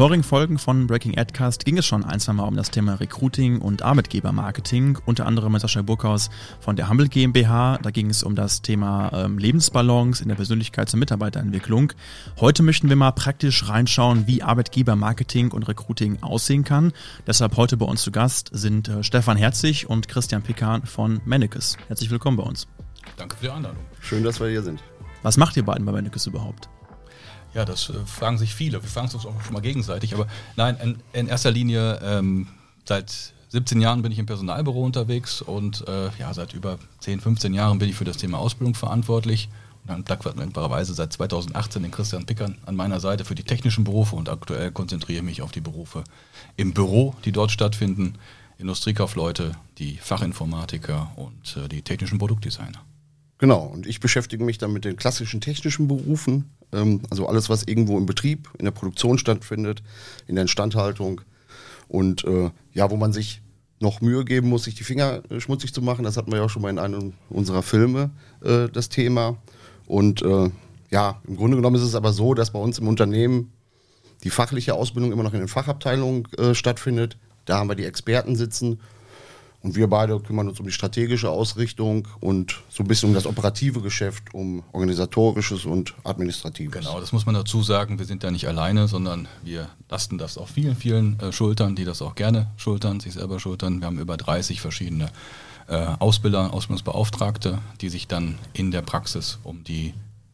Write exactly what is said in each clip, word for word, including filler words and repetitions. vorigen Folgen von Breaking Adcast ging es schon ein, zwei Mal um das Thema Recruiting und Arbeitgebermarketing, unter anderem mit Sascha Burkhaus von der Hummel GmbH. Da ging es um das Thema ähm, Lebensbalance in der Persönlichkeits- und Mitarbeiterentwicklung. Heute möchten wir mal praktisch reinschauen, wie Arbeitgebermarketing und Recruiting aussehen kann. Deshalb heute bei uns zu Gast sind äh, Stefan Herzig und Christian Pickhan von Mennekes. Herzlich willkommen bei uns. Danke für die Einladung. Schön, dass wir hier sind. Was macht ihr beiden bei Mennekes überhaupt? Ja, das äh, fragen sich viele. Wir fragen es uns auch schon mal gegenseitig. Aber nein, in, in erster Linie ähm, seit siebzehn Jahren bin ich im Personalbüro unterwegs und äh, ja, seit über zehn, fünfzehn Jahren bin ich für das Thema Ausbildung verantwortlich. Und dann dankbarerweise seit zweitausendachtzehn den Christian Pickhan an meiner Seite für die technischen Berufe und aktuell konzentriere ich mich auf die Berufe im Büro, die dort stattfinden, Industriekaufleute, die Fachinformatiker und äh, die technischen Produktdesigner. Genau, und ich beschäftige mich dann mit den klassischen technischen Berufen, also alles, was irgendwo im Betrieb, in der Produktion stattfindet, in der Instandhaltung und äh, ja, wo man sich noch Mühe geben muss, sich die Finger schmutzig zu machen. Das hatten wir ja auch schon mal in einem unserer Filme, äh, das Thema. Und äh, ja, im Grunde genommen ist es aber so, dass bei uns im Unternehmen die fachliche Ausbildung immer noch in den Fachabteilungen äh, stattfindet. Da haben wir die Experten sitzen. Und wir beide kümmern uns um die strategische Ausrichtung und so ein bisschen um das operative Geschäft, um Organisatorisches und Administratives. Genau, das muss man dazu sagen, wir sind ja nicht alleine, sondern wir lasten das auf vielen, vielen äh, Schultern, die das auch gerne schultern, sich selber schultern. Wir haben über dreißig verschiedene äh, Ausbilder, Ausbildungsbeauftragte, die sich dann in der Praxis um die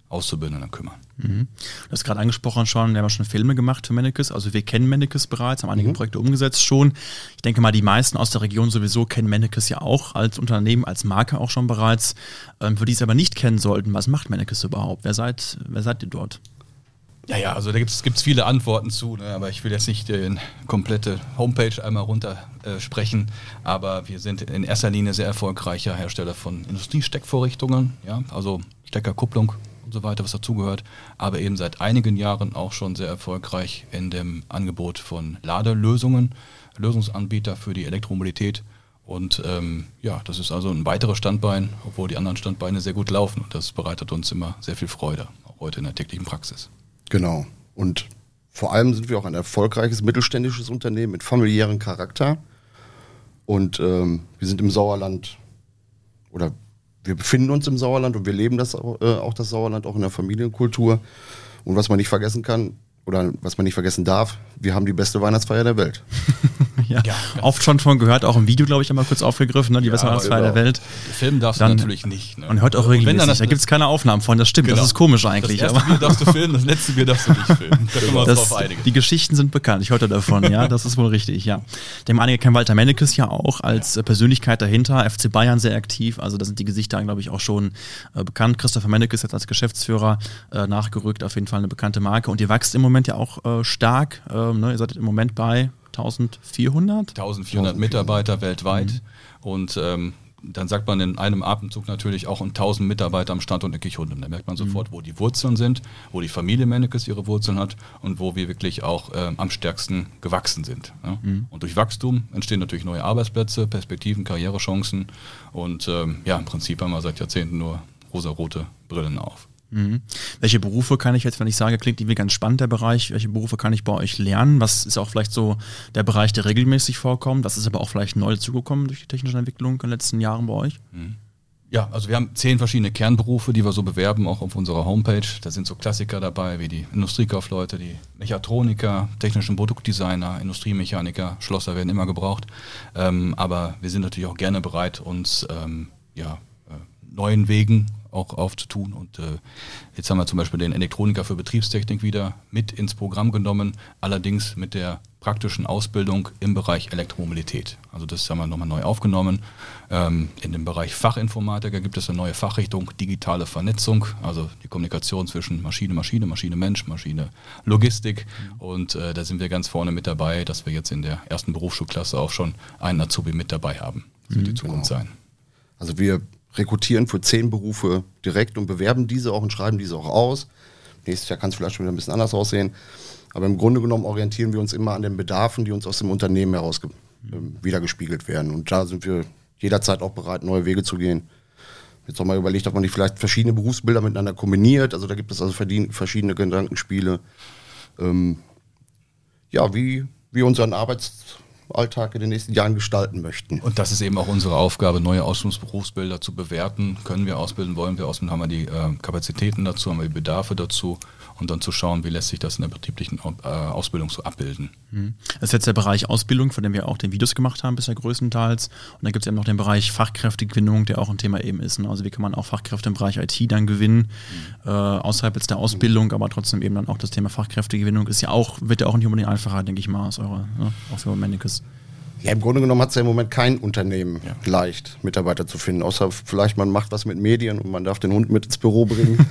Auszubildenden kümmern. Mhm. Du hast gerade angesprochen schon, wir haben schon Filme gemacht für Mennekes, also wir kennen Mennekes bereits, haben einige mhm. Projekte umgesetzt schon. Ich denke mal, die meisten aus der Region sowieso kennen Mennekes ja auch als Unternehmen, als Marke auch schon bereits. Ähm, für die es aber nicht kennen sollten, was macht Mennekes überhaupt? Wer seid, wer seid ihr dort? Ja, ja, also da gibt es viele Antworten zu, ne? Aber ich will jetzt nicht die komplette Homepage einmal runtersprechen, äh, aber wir sind in erster Linie sehr erfolgreicher Hersteller von Industriesteckvorrichtungen, ja, also Steckerkupplung und so weiter, was dazugehört, aber eben seit einigen Jahren auch schon sehr erfolgreich in dem Angebot von Ladelösungen, Lösungsanbieter für die Elektromobilität und ähm, ja, das ist also ein weiteres Standbein, obwohl die anderen Standbeine sehr gut laufen und das bereitet uns immer sehr viel Freude, auch heute in der täglichen Praxis. Genau, und vor allem sind wir auch ein erfolgreiches mittelständisches Unternehmen mit familiärem Charakter und ähm, wir sind im Sauerland oder wir befinden uns im Sauerland und wir leben das, äh, auch das Sauerland, auch in der Familienkultur. Und was man nicht vergessen kann oder was man nicht vergessen darf, wir haben die beste Weihnachtsfeier der Welt. ja, ja, oft schon von gehört, auch im Video, glaube ich, einmal kurz aufgegriffen, ne? Die ja, beste Weihnachtsfeier genau. der Welt. Der Film darfst dann, du natürlich nicht. Ne? Und hört auch regelmäßig, dann das, da gibt es keine Aufnahmen von, das stimmt, genau. Das ist komisch eigentlich. Das erste aber. Bier darfst du filmen, das letzte Bier darfst du nicht filmen. Da können wir uns das, drauf einigen. Die Geschichten sind bekannt, ich hörte davon, ja, das ist wohl richtig, ja. Dem einige kennen Walter Mennekes ja auch als ja. Persönlichkeit dahinter, F C Bayern sehr aktiv, also da sind die Gesichter, glaube ich, auch schon äh, bekannt. Christopher Mennekes jetzt als Geschäftsführer äh, nachgerückt, auf jeden Fall eine bekannte Marke und ihr wächst im Moment ja auch äh, stark. Äh, ne? Ihr seid im Moment bei eintausendvierhundert? eintausendvierhundert Mitarbeiter weltweit. Mhm. Und ähm, dann sagt man in einem Atemzug natürlich auch eintausend Mitarbeiter am Standort in Kirchhundem. Da merkt man sofort, mhm. wo die Wurzeln sind, wo die Familie Mennekes ihre Wurzeln hat und wo wir wirklich auch ähm, am stärksten gewachsen sind. Ja? Mhm. Und durch Wachstum entstehen natürlich neue Arbeitsplätze, Perspektiven, Karrierechancen. Und ähm, ja, im Prinzip haben wir seit Jahrzehnten nur rosarote Brillen auf. Mhm. Welche Berufe kann ich jetzt, wenn ich sage, klingt irgendwie ganz spannend der Bereich, welche Berufe kann ich bei euch lernen? Was ist auch vielleicht so der Bereich, der regelmäßig vorkommt? Was ist aber auch vielleicht neu dazugekommen durch die technische Entwicklung in den letzten Jahren bei euch? Mhm. Ja, also wir haben zehn verschiedene Kernberufe, die wir so bewerben, auch auf unserer Homepage. Da sind so Klassiker dabei wie die Industriekaufleute, die Mechatroniker, technischen Produktdesigner, Industriemechaniker, Schlosser werden immer gebraucht. Ähm, aber wir sind natürlich auch gerne bereit, uns ähm, ja, äh, neuen Wegen auch aufzutun und äh, jetzt haben wir zum Beispiel den Elektroniker für Betriebstechnik wieder mit ins Programm genommen, allerdings mit der praktischen Ausbildung im Bereich Elektromobilität. Also das haben wir nochmal neu aufgenommen. Ähm, in dem Bereich Fachinformatiker gibt es eine neue Fachrichtung, digitale Vernetzung, also die Kommunikation zwischen Maschine, Maschine, Maschine, Mensch, Maschine, Logistik und äh, da sind wir ganz vorne mit dabei, dass wir jetzt in der ersten Berufsschulklasse auch schon einen Azubi mit dabei haben. Das wird die Zukunft sein. Also wir rekrutieren für zehn Berufe direkt und bewerben diese auch und schreiben diese auch aus. Nächstes Jahr kann es vielleicht schon wieder ein bisschen anders aussehen. Aber im Grunde genommen orientieren wir uns immer an den Bedarfen, die uns aus dem Unternehmen heraus ge- äh, wiedergespiegelt werden. Und da sind wir jederzeit auch bereit, neue Wege zu gehen. Jetzt nochmal überlegt, ob man nicht vielleicht verschiedene Berufsbilder miteinander kombiniert. Also da gibt es also verdien- verschiedene Gedankenspiele. Ähm, ja, wie wir unseren Arbeitsalltag in den nächsten Jahren gestalten möchten. Und das ist eben auch unsere Aufgabe, neue Ausbildungsberufsbilder zu bewerten. Können wir ausbilden, wollen wir ausbilden, haben wir die äh, Kapazitäten dazu, haben wir die Bedarfe dazu? Und dann zu schauen, wie lässt sich das in der betrieblichen Ausbildung so abbilden. Das ist jetzt der Bereich Ausbildung, von dem wir auch den Videos gemacht haben bisher größtenteils. Und dann gibt es eben noch den Bereich Fachkräftegewinnung, der auch ein Thema eben ist. Also wie kann man auch Fachkräfte im Bereich I T dann gewinnen, mhm. äh, außerhalb jetzt der Ausbildung, aber trotzdem eben dann auch das Thema Fachkräftegewinnung ist ja auch, wird ja auch nicht unbedingt einfacher, denke ich mal, aus eurer, ne? Auch für Mennekes. Ja, im Grunde genommen hat es ja im Moment kein Unternehmen ja. leicht, Mitarbeiter zu finden, außer vielleicht man macht was mit Medien und man darf den Hund mit ins Büro bringen.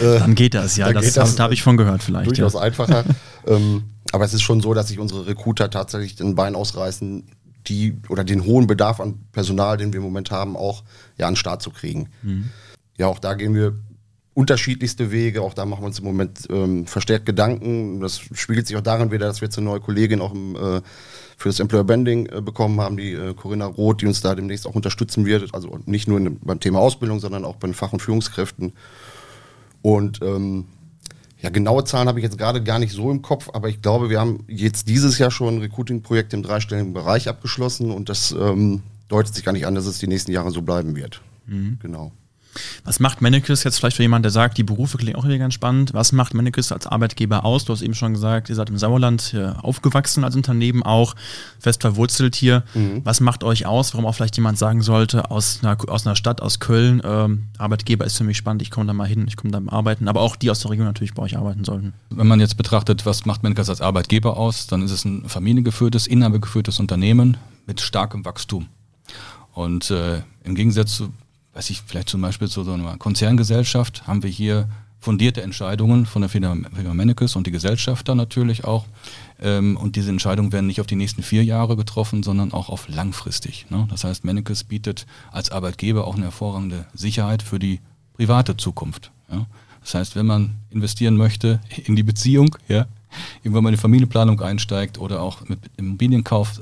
Dann geht das, ja, das, das habe ich von gehört vielleicht. Durchaus ja. einfacher. ähm, aber es ist schon so, dass sich unsere Recruiter tatsächlich den Bein ausreißen, die oder den hohen Bedarf an Personal, den wir im Moment haben, auch ja, an den Start zu kriegen. Mhm. Ja, auch da gehen wir unterschiedlichste Wege, auch da machen wir uns im Moment ähm, verstärkt Gedanken. Das spiegelt sich auch darin wieder, dass wir jetzt eine neue Kollegin auch im, äh, für das Employer Branding äh, bekommen haben, die äh, Corinna Roth, die uns da demnächst auch unterstützen wird. Also nicht nur in, beim Thema Ausbildung, sondern auch bei den Fach- und Führungskräften. Und ähm, ja, genaue Zahlen habe ich jetzt gerade gar nicht so im Kopf, aber ich glaube, wir haben jetzt dieses Jahr schon ein Recruiting-Projekt im dreistelligen Bereich abgeschlossen und das ähm, deutet sich gar nicht an, dass es die nächsten Jahre so bleiben wird. Mhm. Genau. Was macht Mennekes jetzt vielleicht für jemanden, der sagt, die Berufe klingen auch wieder ganz spannend? Was macht Mennekes als Arbeitgeber aus? Du hast eben schon gesagt, ihr seid im Sauerland hier aufgewachsen als Unternehmen auch, fest verwurzelt hier. Mhm. Was macht euch aus? Warum auch vielleicht jemand sagen sollte, aus einer, aus einer Stadt, aus Köln, ähm, Arbeitgeber ist für mich spannend, ich komme da mal hin, ich komme da mal arbeiten, aber auch die aus der Region natürlich bei euch arbeiten sollten. Wenn man jetzt betrachtet, was macht Mennekes als Arbeitgeber aus, dann ist es ein familiengeführtes, inhabergeführtes Unternehmen mit starkem Wachstum. Und äh, im Gegensatz zu weiß ich, vielleicht zum Beispiel zu so einer Konzerngesellschaft, haben wir hier fundierte Entscheidungen von der Firma Mennekes und die Gesellschafter natürlich auch. Und diese Entscheidungen werden nicht auf die nächsten vier Jahre getroffen, sondern auch auf langfristig. Das heißt, Mennekes bietet als Arbeitgeber auch eine hervorragende Sicherheit für die private Zukunft. Das heißt, wenn man investieren möchte in die Beziehung, irgendwann mal in die Familienplanung einsteigt oder auch mit Immobilienkauf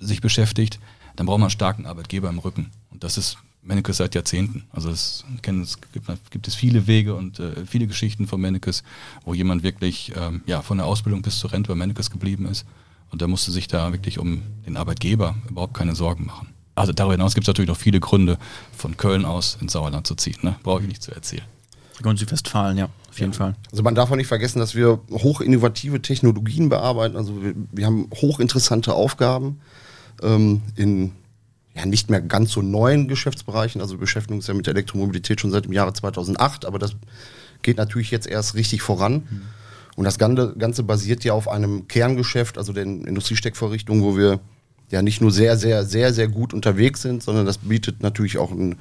sich beschäftigt, dann braucht man einen starken Arbeitgeber im Rücken. Und das ist Mennekes seit Jahrzehnten. Also es, es gibt, gibt es viele Wege und äh, viele Geschichten von Mennekes, wo jemand wirklich ähm, ja, von der Ausbildung bis zur Rente bei Mennekes geblieben ist. Und der musste sich da wirklich um den Arbeitgeber überhaupt keine Sorgen machen. Also darüber hinaus gibt es natürlich noch viele Gründe, von Köln aus ins Sauerland zu ziehen. Ne? Brauche ich nicht zu erzählen. Und Südwestfalen, ja, auf jeden ja. Fall. Also man darf auch nicht vergessen, dass wir hochinnovative Technologien bearbeiten. Also wir, wir haben hochinteressante Aufgaben ähm, in ja, nicht mehr ganz so neuen Geschäftsbereichen, also wir beschäftigen uns ja mit der Elektromobilität schon seit dem Jahre zweitausendacht, aber das geht natürlich jetzt erst richtig voran. Mhm. Und das Ganze basiert ja auf einem Kerngeschäft, also den Industriesteckvorrichtungen, wo wir ja nicht nur sehr, sehr, sehr, sehr gut unterwegs sind, sondern das bietet natürlich auch ein,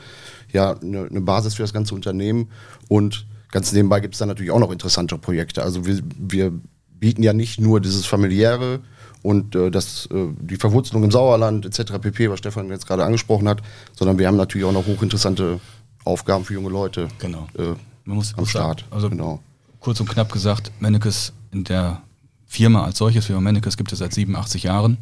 ja, eine, eine Basis für das ganze Unternehmen. Und ganz nebenbei gibt es dann natürlich auch noch interessante Projekte. Also wir, wir bieten ja nicht nur dieses familiäre und äh, das, äh, die Verwurzelung im Sauerland et cetera pp., was Stefan jetzt gerade angesprochen hat, sondern wir haben natürlich auch noch hochinteressante Aufgaben für junge Leute genau. äh, Man muss am Start. Also genau. Kurz und knapp gesagt, Mennekes in der Firma als solches, Firma Mennekes gibt es seit siebenundachtzig Jahren.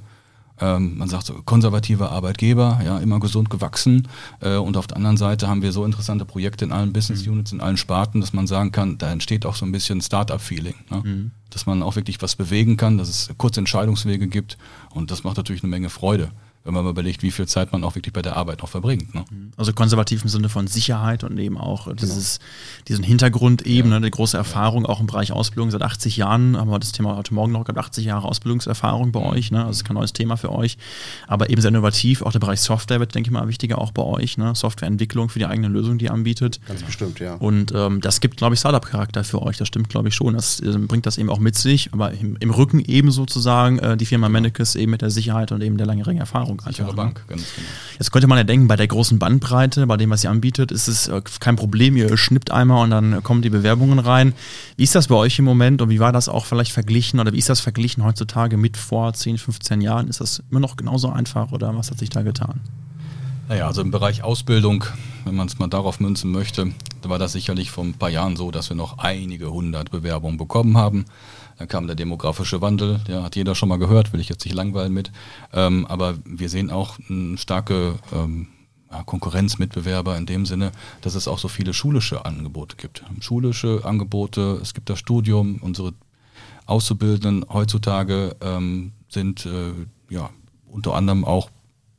Ähm, man sagt so, konservativer Arbeitgeber, ja, immer gesund gewachsen äh, und auf der anderen Seite haben wir so interessante Projekte in allen Business Units, in allen Sparten, dass man sagen kann, da entsteht auch so ein bisschen Start-up-Feeling, ne? Mhm. Dass man auch wirklich was bewegen kann, dass es kurze Entscheidungswege gibt und das macht natürlich eine Menge Freude, wenn man mal überlegt, wie viel Zeit man auch wirklich bei der Arbeit noch verbringt. Ne? Also konservativ im Sinne von Sicherheit und eben auch dieses, genau. diesen Hintergrund eben, ja. ne, eine große Erfahrung ja. auch im Bereich Ausbildung. Seit achtzig Jahren haben wir das Thema heute Morgen noch gehabt, achtzig Jahre Ausbildungserfahrung bei euch. Ne? Also das ist kein neues Thema für euch, aber eben sehr innovativ. Auch der Bereich Software wird, denke ich mal, wichtiger auch bei euch. Ne? Softwareentwicklung für die eigene Lösung, die ihr anbietet. Ganz bestimmt, ja. Und ähm, das gibt, glaube ich, Startup-Charakter für euch. Das stimmt, glaube ich, schon. Das äh, bringt das eben auch mit sich, aber im, im Rücken eben sozusagen äh, die Firma Mennekes eben mit der Sicherheit und eben der langjährigen Erfahrung. Sichere Bank, ganz genau. Jetzt könnte man ja denken, bei der großen Bandbreite, bei dem, was ihr anbietet, ist es kein Problem, ihr schnippt einmal und dann kommen die Bewerbungen rein. Wie ist das bei euch im Moment und wie war das auch vielleicht verglichen oder wie ist das verglichen heutzutage mit vor zehn, fünfzehn Jahren? Ist das immer noch genauso einfach oder was hat sich da getan? Naja, also im Bereich Ausbildung, wenn man es mal darauf münzen möchte, da war das sicherlich vor ein paar Jahren so, dass wir noch einige hundert Bewerbungen bekommen haben. Dann kam der demografische Wandel, der hat jeder schon mal gehört, will ich jetzt nicht langweilen mit. Ähm, aber wir sehen auch eine starke ähm, Konkurrenzmitbewerber in dem Sinne, dass es auch so viele schulische Angebote gibt. Schulische Angebote, es gibt das Studium, unsere Auszubildenden heutzutage ähm, sind äh, ja unter anderem auch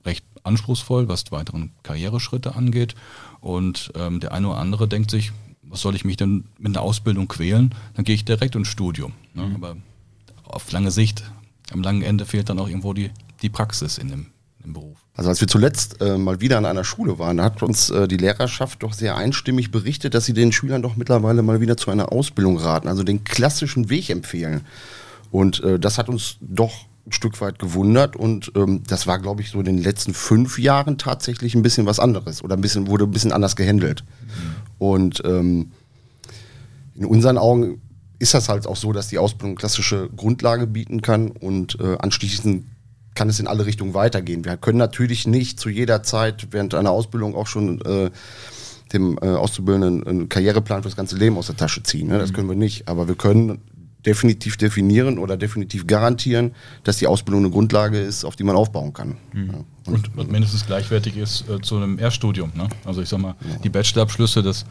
recht anspruchsvoll, was die weiteren Karriereschritte angeht. Und ähm, der eine oder andere denkt sich, was soll ich mich denn mit einer Ausbildung quälen? Dann gehe ich direkt ins Studium. Ne? Mhm. Aber auf lange Sicht, am langen Ende fehlt dann auch irgendwo die, die Praxis in dem, in dem Beruf. Also als wir zuletzt äh, mal wieder an einer Schule waren, da hat uns äh, die Lehrerschaft doch sehr einstimmig berichtet, dass sie den Schülern doch mittlerweile mal wieder zu einer Ausbildung raten, also den klassischen Weg empfehlen. Und äh, das hat uns doch ein Stück weit gewundert und ähm, das war, glaube ich, so in den letzten fünf Jahren tatsächlich ein bisschen was anderes oder ein bisschen wurde ein bisschen anders gehandelt. Mhm. Und ähm, in unseren Augen ist das halt auch so, dass die Ausbildung klassische Grundlage bieten kann und äh, anschließend kann es in alle Richtungen weitergehen. Wir können natürlich nicht zu jeder Zeit während einer Ausbildung auch schon äh, dem äh, Auszubildenden einen Karriereplan für das ganze Leben aus der Tasche ziehen. Ne? Das können wir nicht, aber wir können definitiv definieren oder definitiv garantieren, dass die Ausbildung eine Grundlage ist, auf die man aufbauen kann. Mhm. Ja. Und, und, und mindestens gleichwertig ist äh, zu einem Erststudium. Ne? Also ich sag mal, ja. die Bachelorabschlüsse, das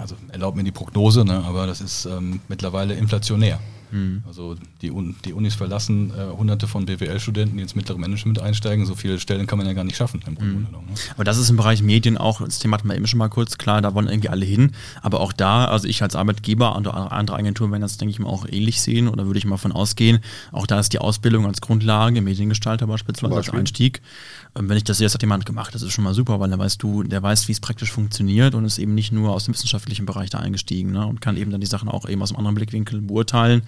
also erlaubt mir die Prognose, ne? aber das ist ähm, mittlerweile inflationär. Mhm. Also die, Un- die Unis verlassen äh, hunderte von B W L-Studenten, die ins mittlere Management einsteigen. So viele Stellen kann man ja gar nicht schaffen. Im Grunde mhm. genommen, ne? Aber das ist im Bereich Medien auch, das Thema hatten wir eben schon mal kurz, klar, da wollen irgendwie alle hin. Aber auch da, also ich als Arbeitgeber und andere Agenturen werden das, denke ich mal, auch ähnlich sehen oder würde ich mal von ausgehen. Auch da ist die Ausbildung als Grundlage, Mediengestalter beispielsweise Beispiel. als Einstieg. Ähm, wenn ich das jetzt hat jemand gemacht, das ist schon mal super, weil der weiß, du, der weiß, wie es praktisch funktioniert und ist eben nicht nur aus dem wissenschaftlichen Bereich da eingestiegen, ne? und kann eben dann die Sachen auch eben aus einem anderen Blickwinkel beurteilen.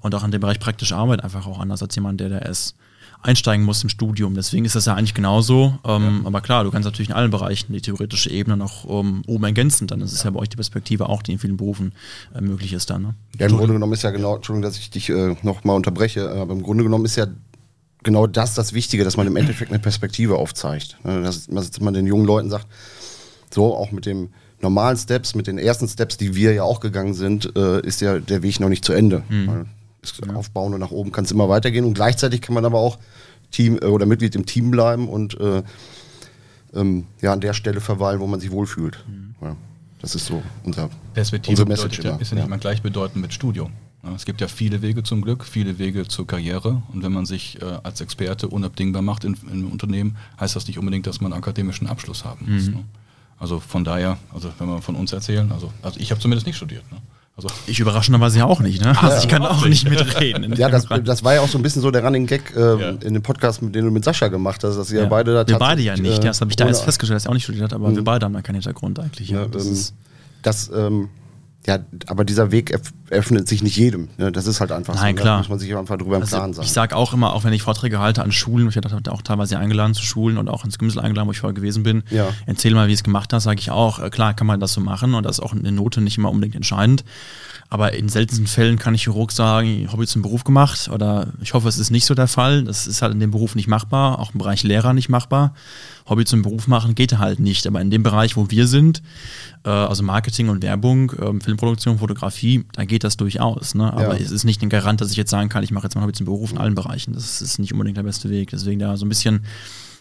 Und auch in dem Bereich praktische Arbeit einfach auch anders als jemand, der da erst einsteigen muss im Studium. Deswegen ist das ja eigentlich genauso. Ähm, ja. Aber klar, du kannst natürlich in allen Bereichen die theoretische Ebene noch um, oben ergänzen. Dann ist es ja. ja bei euch die Perspektive auch, die in vielen Berufen äh, möglich ist dann. Ne? Ja, im Grunde genommen ist ja genau, Entschuldigung, dass ich dich äh, nochmal unterbreche, aber im Grunde genommen ist ja genau das das Wichtige, dass man im Endeffekt eine Perspektive aufzeigt. Dass man den jungen Leuten sagt, so auch mit dem normalen Steps, mit den ersten Steps, die wir ja auch gegangen sind, äh, ist ja der Weg noch nicht zu Ende. Mhm. Ja. Aufbauen und nach oben kann es immer weitergehen und gleichzeitig kann man aber auch Team äh, oder Mitglied im Team bleiben und äh, ähm, ja, an der Stelle verweilen, wo man sich wohlfühlt. Mhm. Ja, das ist so unser, unsere Message. Perspektive ist ja nicht ja. mal gleichbedeutend mit Studium. Es gibt ja viele Wege zum Glück, viele Wege zur Karriere und wenn man sich äh, als Experte unabdingbar macht in, in einem Unternehmen, heißt das nicht unbedingt, dass man einen akademischen Abschluss haben muss. Mhm. Ne? Also von daher, also wenn wir von uns erzählen, also, also ich habe zumindest nicht studiert. Ne? Also ich überraschenderweise ja auch nicht, ne? Also ich kann auch nicht mitreden. Ja, das, das war ja auch so ein bisschen so der Running Gag äh, ja. in dem Podcast, den du mit Sascha gemacht hast, dass ihr ja. beide da wir beide ja nicht, äh, das habe ich da erst festgestellt, dass er auch nicht studiert hat, aber mhm. wir beide haben da keinen Hintergrund eigentlich. Ja, ja, das ähm, ist das, ähm, ja, aber dieser Weg öffnet sich nicht jedem. Ne? Das ist halt einfach Nein, so. Da muss man sich einfach drüber im also Klaren sein. Ich sage auch immer, auch wenn ich Vorträge halte an Schulen, ich hatte auch teilweise eingeladen zu Schulen und auch ins Gymnasium eingeladen, wo ich vorher gewesen bin. Ja. Erzähl mal, wie es gemacht hast, sage ich auch. Klar kann man das so machen und das ist auch eine Note nicht immer unbedingt entscheidend. Aber in seltensten Fällen kann ich Chirurg sagen, ich habe jetzt einen Beruf gemacht oder ich hoffe, es ist nicht so der Fall. Das ist halt in dem Beruf nicht machbar, auch im Bereich Lehrer nicht machbar. Hobby zum Beruf machen geht halt nicht, aber in dem Bereich, wo wir sind, äh, also Marketing und Werbung, ähm, Filmproduktion, Fotografie, da geht das durchaus, ne? aber ja. es ist nicht ein Garant, dass ich jetzt sagen kann, ich mache jetzt mein Hobby zum Beruf in allen Bereichen, das ist nicht unbedingt der beste Weg, deswegen da so ein bisschen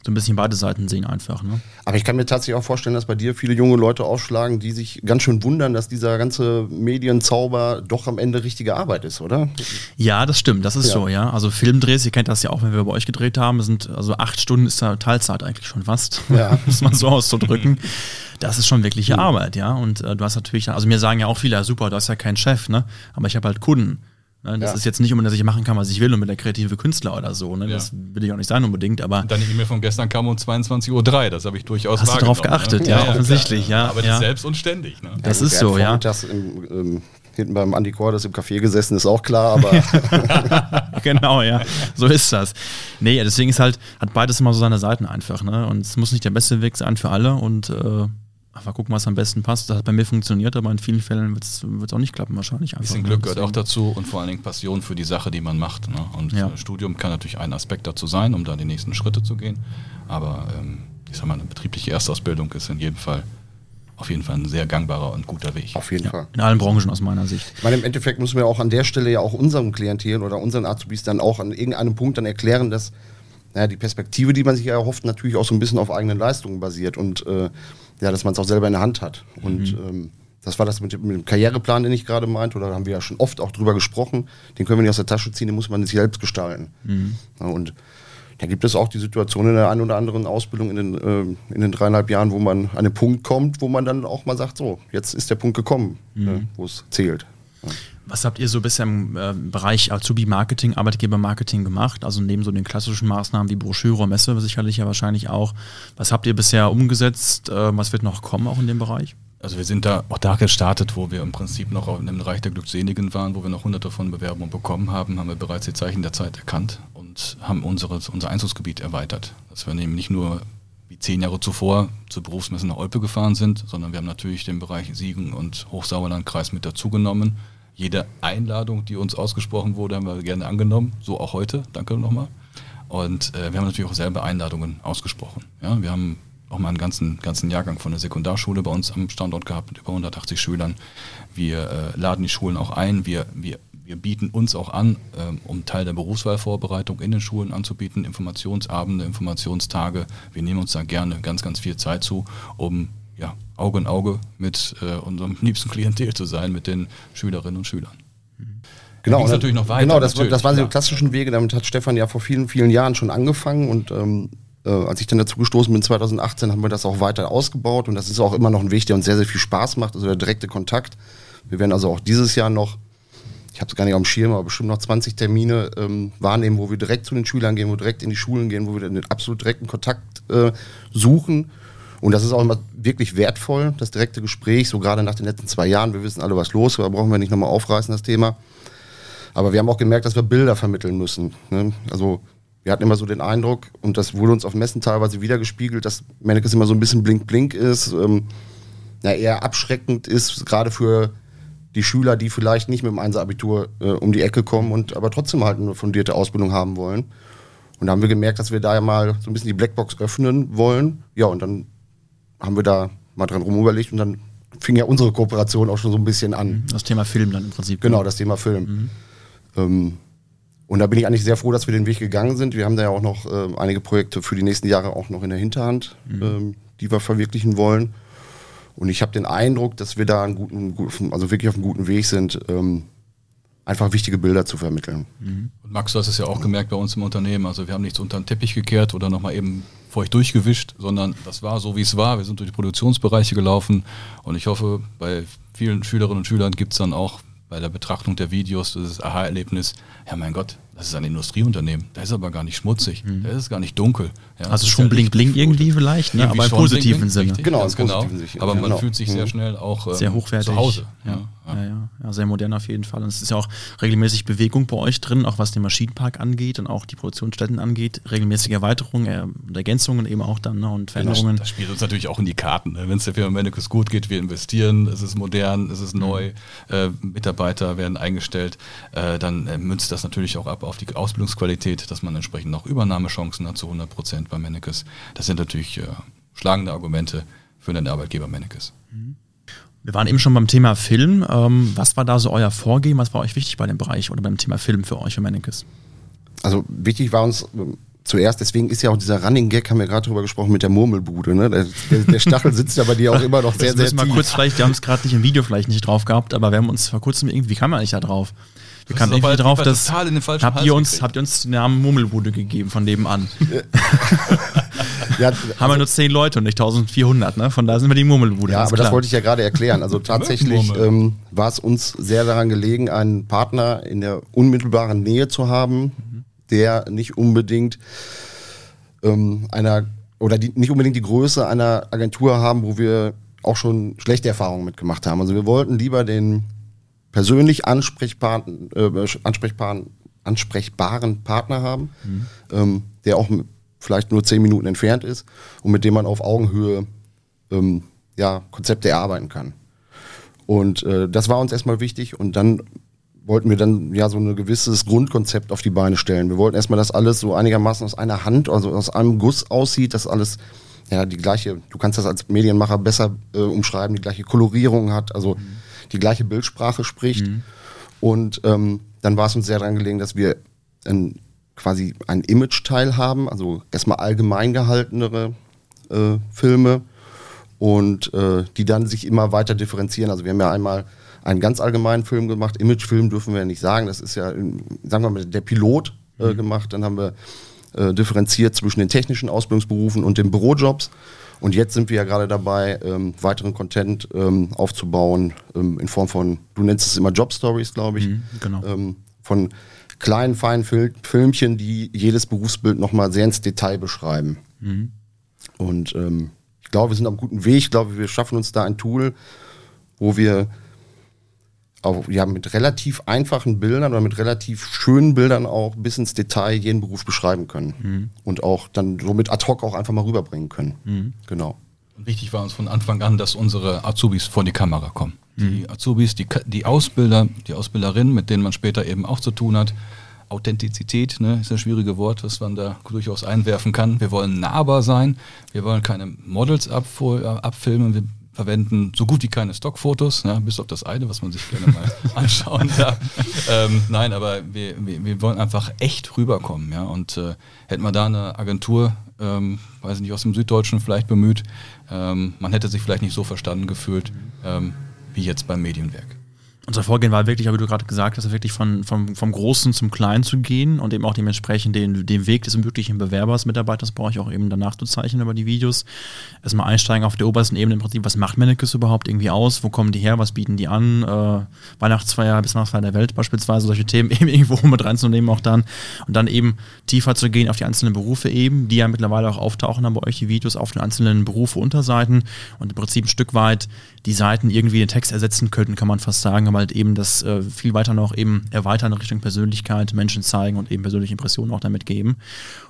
so ein bisschen beide Seiten sehen einfach. Ne? Aber ich kann mir tatsächlich auch vorstellen, dass bei dir viele junge Leute aufschlagen, die sich ganz schön wundern, dass dieser ganze Medienzauber doch am Ende richtige Arbeit ist, oder? Ja, das stimmt, das ist ja. so, ja. Also Filmdrehs, ihr kennt das ja auch, wenn wir bei euch gedreht haben, sind also acht Stunden ist da Teilzeit eigentlich schon fast, ja. muss man so auszudrücken. Das ist schon wirkliche mhm. Arbeit, ja. Und äh, du hast natürlich, also mir sagen ja auch viele, ja, super, du hast ja keinen Chef, ne? aber ich habe halt Kunden. Ne, das ja. ist jetzt nicht unbedingt, dass ich machen kann, was ich will und mit der kreative Künstler oder so. Ne? Ja. Das will ich auch nicht sein unbedingt, aber... Deine E-Mail von gestern kam um zweiundzwanzig Uhr drei, das habe ich durchaus wahrgenommen. Hast du darauf geachtet, ne? ja, ja, ja, offensichtlich, klar, ja. Aber ja. das selbst und ständig. Ne? Das ja, ist so, ja. Das im, ähm, hinten beim Andi Cordes im Café gesessen, ist auch klar, aber... genau, ja, so ist das. Nee, deswegen ist halt, hat beides immer so seine Seiten einfach. Ne? Und es muss nicht der beste Weg sein für alle und... Äh, Einfach gucken, was am besten passt. Das hat bei mir funktioniert, aber in vielen Fällen wird es auch nicht klappen wahrscheinlich. Ein bisschen Glück gehört auch dazu und vor allen Dingen Passion für die Sache, die man macht. Ne? Und ja. Studium kann natürlich ein Aspekt dazu sein, um da die nächsten Schritte zu gehen. Aber ähm, ich sag mal, eine betriebliche Erstausbildung ist in jedem Fall auf jeden Fall ein sehr gangbarer und guter Weg. Auf jeden ja, Fall. In allen Branchen aus meiner Sicht. Ich meine, im Endeffekt müssen wir auch an der Stelle ja auch unserem Klientel oder unseren Azubis dann auch an irgendeinem Punkt dann erklären, dass naja, die Perspektive, die man sich erhofft, natürlich auch so ein bisschen auf eigenen Leistungen basiert und äh, ja, dass man es auch selber in der Hand hat. Und mhm. ähm, Das war das mit dem Karriereplan, den ich gerade meinte, oder da haben wir ja schon oft auch drüber gesprochen. Den können wir nicht aus der Tasche ziehen, den muss man sich selbst gestalten. Mhm. Ja, und da gibt es auch die Situation in der einen oder anderen Ausbildung in den, äh, in den dreieinhalb Jahren, wo man an den Punkt kommt, wo man dann auch mal sagt, so, jetzt ist der Punkt gekommen, mhm. ne, wo es zählt. Ja. Was habt ihr so bisher im äh, Bereich Azubi-Marketing, Arbeitgeber-Marketing gemacht? Also neben so den klassischen Maßnahmen wie Broschüre, Messe sicherlich ja wahrscheinlich auch. Was habt ihr bisher umgesetzt? Äh, was wird noch kommen auch in dem Bereich? Also wir sind da auch da gestartet, wo wir im Prinzip noch in dem Reich der Glückseligen waren, wo wir noch hunderte von Bewerbungen bekommen haben, haben wir bereits die Zeichen der Zeit erkannt und haben unseres, unser Einzugsgebiet erweitert. Dass wir nämlich nicht nur wie zehn Jahre zuvor zur Berufsmesse nach Olpe gefahren sind, sondern wir haben natürlich den Bereich Siegen und Hochsauerlandkreis mit dazugenommen. Jede Einladung, die uns ausgesprochen wurde, haben wir gerne angenommen, so auch heute, danke nochmal. Und äh, wir haben natürlich auch selber Einladungen ausgesprochen. Ja, wir haben auch mal einen ganzen, ganzen Jahrgang von der Sekundarschule bei uns am Standort gehabt mit über hundertachtzig Schülern. Wir äh, laden die Schulen auch ein, wir, wir, wir bieten uns auch an, ähm, um Teil der Berufswahlvorbereitung in den Schulen anzubieten, Informationsabende, Informationstage. Wir nehmen uns da gerne ganz, ganz viel Zeit zu, um ja, Auge in Auge mit äh, unserem liebsten Klientel zu sein, mit den Schülerinnen und Schülern. Mhm. Genau, das, natürlich noch weiter, genau, das, natürlich, das waren die klassischen Wege, damit hat Stefan ja vor vielen, vielen Jahren schon angefangen und ähm, Äh, als ich dann dazu gestoßen bin, zweitausendachtzehn, haben wir das auch weiter ausgebaut und das ist auch immer noch ein Weg, der uns sehr, sehr viel Spaß macht, also der direkte Kontakt. Wir werden also auch dieses Jahr noch, ich habe es gar nicht auf dem Schirm, aber bestimmt noch zwanzig Termine ähm, wahrnehmen, wo wir direkt zu den Schülern gehen, wo wir direkt in die Schulen gehen, wo wir den absolut direkten Kontakt äh, suchen. Und das ist auch immer wirklich wertvoll, das direkte Gespräch, so gerade nach den letzten zwei Jahren. Wir wissen alle, was los ist, da brauchen wir nicht nochmal aufreißen, das Thema. Aber wir haben auch gemerkt, dass wir Bilder vermitteln müssen, ne? Also wir hatten immer so den Eindruck, und das wurde uns auf Messen teilweise wiedergespiegelt, dass Mennekes immer so ein bisschen blink-blink ist, ähm, na, eher abschreckend ist, gerade für die Schüler, die vielleicht nicht mit dem Einser-Abitur äh, um die Ecke kommen und aber trotzdem halt eine fundierte Ausbildung haben wollen. Und da haben wir gemerkt, dass wir da ja mal so ein bisschen die Blackbox öffnen wollen. Ja, und dann haben wir da mal dran rumüberlegt und dann fing ja unsere Kooperation auch schon so ein bisschen an. Das Thema Film dann im Prinzip. Genau, das Thema Film. Mhm. Ähm, Und da bin ich eigentlich sehr froh, dass wir den Weg gegangen sind. Wir haben da ja auch noch äh, einige Projekte für die nächsten Jahre auch noch in der Hinterhand, mhm. ähm, die wir verwirklichen wollen. Und ich habe den Eindruck, dass wir da einen guten, also wirklich auf einem guten Weg sind, ähm, einfach wichtige Bilder zu vermitteln. Mhm. Und Max, du hast es ja auch gemerkt bei uns im Unternehmen. Also wir haben nichts unter den Teppich gekehrt oder nochmal eben vor euch durchgewischt, sondern das war so, wie es war. Wir sind durch die Produktionsbereiche gelaufen. Und ich hoffe, bei vielen Schülerinnen und Schülern gibt es dann auch bei der Betrachtung der Videos, dieses Aha-Erlebnis, ja mein Gott, das ist ein Industrieunternehmen, da ist aber gar nicht schmutzig, mhm. da ist gar nicht dunkel. Ja, also schon blink-blink ja irgendwie vielleicht, ne? Irgendwie aber im positiven Sinne. Genau, im genau. positiven Sinne. Aber man genau. fühlt sich mhm. sehr schnell auch ähm, sehr hochwertig zu Hause. Ja. Ja. Ja, ja. Ja, sehr modern auf jeden Fall. Und es ist ja auch regelmäßig Bewegung bei euch drin, auch was den Maschinenpark angeht und auch die Produktionsstätten angeht, regelmäßige Erweiterungen äh, und Ergänzungen eben auch dann ne? und Veränderungen. Genau, das spielt uns natürlich auch in die Karten. Ne? Wenn es der Firma Mennekes gut geht, wir investieren, es ist modern, es ist mhm. neu, äh, Mitarbeiter werden eingestellt, äh, dann äh, münzt das natürlich auch ab auf die Ausbildungsqualität, dass man entsprechend auch Übernahmechancen hat zu hundert Prozent bei Mennekes. Das sind natürlich äh, schlagende Argumente für den Arbeitgeber Mennekes. Wir waren eben schon beim Thema Film. Ähm, was war da so euer Vorgehen? Was war euch wichtig bei dem Bereich oder beim Thema Film für euch für Mennekes? Also wichtig war uns ähm, zuerst, deswegen ist ja auch dieser Running Gag, haben wir gerade drüber gesprochen, mit der Murmelbude. Ne? Der, der, der Stachel sitzt aber die auch immer noch sehr, sehr tief. Mal kurz vielleicht, wir haben es gerade nicht im Video vielleicht nicht drauf gehabt, aber wir haben uns vor kurzem irgendwie, wie kam man eigentlich da drauf? Wir kamen irgendwie drauf, dass, habt ihr, uns, habt ihr uns den Namen Murmelbude gegeben von nebenan? Ja, haben wir nur zehn Leute und nicht eintausendvierhundert, ne? Von da sind wir die Murmelbude. Ja, aber klar. Das wollte ich ja gerade erklären. Also tatsächlich ähm, war es uns sehr daran gelegen, einen Partner in der unmittelbaren Nähe zu haben, der nicht unbedingt ähm, einer oder die nicht unbedingt die Größe einer Agentur haben, wo wir auch schon schlechte Erfahrungen mitgemacht haben. Also wir wollten lieber den persönlich ansprechbaren, äh, ansprechbaren, ansprechbaren Partner haben, mhm. ähm, der auch vielleicht nur zehn Minuten entfernt ist und mit dem man auf Augenhöhe ähm, ja, Konzepte erarbeiten kann. Und äh, das war uns erstmal wichtig und dann wollten wir dann ja so ein gewisses Grundkonzept auf die Beine stellen. Wir wollten erstmal, dass alles so einigermaßen aus einer Hand, also aus einem Guss aussieht, dass alles ja die gleiche, du kannst das als Medienmacher besser äh, umschreiben, die gleiche Kolorierung hat, also mhm. die gleiche Bildsprache spricht. Mhm. Und ähm, dann war es uns sehr daran gelegen, dass wir ein, quasi einen Image-Teil haben, also erstmal allgemein gehaltenere äh, Filme und äh, die dann sich immer weiter differenzieren. Also wir haben ja einmal einen ganz allgemeinen Film gemacht, Imagefilm dürfen wir ja nicht sagen, das ist ja, sagen wir mal, der Pilot äh, gemacht, dann haben wir äh, differenziert zwischen den technischen Ausbildungsberufen und den Bürojobs. Und jetzt sind wir ja gerade dabei, ähm, weiteren Content ähm, aufzubauen, ähm, in Form von, du nennst es immer Job-Stories, glaube ich, mhm, genau. ähm, von kleinen, feinen Fil- Filmchen, die jedes Berufsbild nochmal sehr ins Detail beschreiben. Mhm. Und ähm, ich glaube, wir sind auf einem guten Weg. Ich glaube, wir schaffen uns da ein Tool, wo wir auch, ja, mit relativ einfachen Bildern oder mit relativ schönen Bildern auch bis ins Detail jeden Beruf beschreiben können. Mhm. Und auch dann somit ad hoc auch einfach mal rüberbringen können. Mhm. Genau. Wichtig war uns von Anfang an, dass unsere Azubis vor die Kamera kommen. Mhm. Die Azubis, die, die Ausbilder, die Ausbilderinnen, mit denen man später eben auch zu tun hat. Authentizität, ne, ist ein schwieriges Wort, was man da durchaus einwerfen kann. Wir wollen nahbar sein, wir wollen keine Models abf- abfilmen, wir verwenden so gut wie keine Stockfotos, ne, bis auf das eine, was man sich gerne mal anschauen darf. Ähm, nein, aber wir, wir, wir wollen einfach echt rüberkommen. Ja? Und äh, hätten wir da eine Agentur, ähm, weiß nicht, aus dem Süddeutschen vielleicht bemüht, ähm, man hätte sich vielleicht nicht so verstanden gefühlt, ähm, wie jetzt beim Medienwerk. Unser Vorgehen war wirklich, wie du gerade gesagt hast, wirklich von, vom, vom Großen zum Kleinen zu gehen und eben auch dementsprechend den, den Weg des möglichen Bewerbers, Mitarbeiters brauche ich auch eben danach zu zeichnen über die Videos. Erstmal einsteigen auf der obersten Ebene im Prinzip, was macht Mennekes überhaupt irgendwie aus, wo kommen die her, was bieten die an, äh, Weihnachtsfeier, bis Weihnachtsfeier der Welt beispielsweise, solche Themen eben irgendwo mit reinzunehmen auch dann und dann eben tiefer zu gehen auf die einzelnen Berufe eben, die ja mittlerweile auch auftauchen haben bei euch, die Videos auf den einzelnen Berufe, Unterseiten und im Prinzip ein Stück weit die Seiten irgendwie den Text ersetzen könnten, kann man fast sagen, aber halt eben das äh, viel weiter noch eben erweitern in Richtung Persönlichkeit, Menschen zeigen und eben persönliche Impressionen auch damit geben.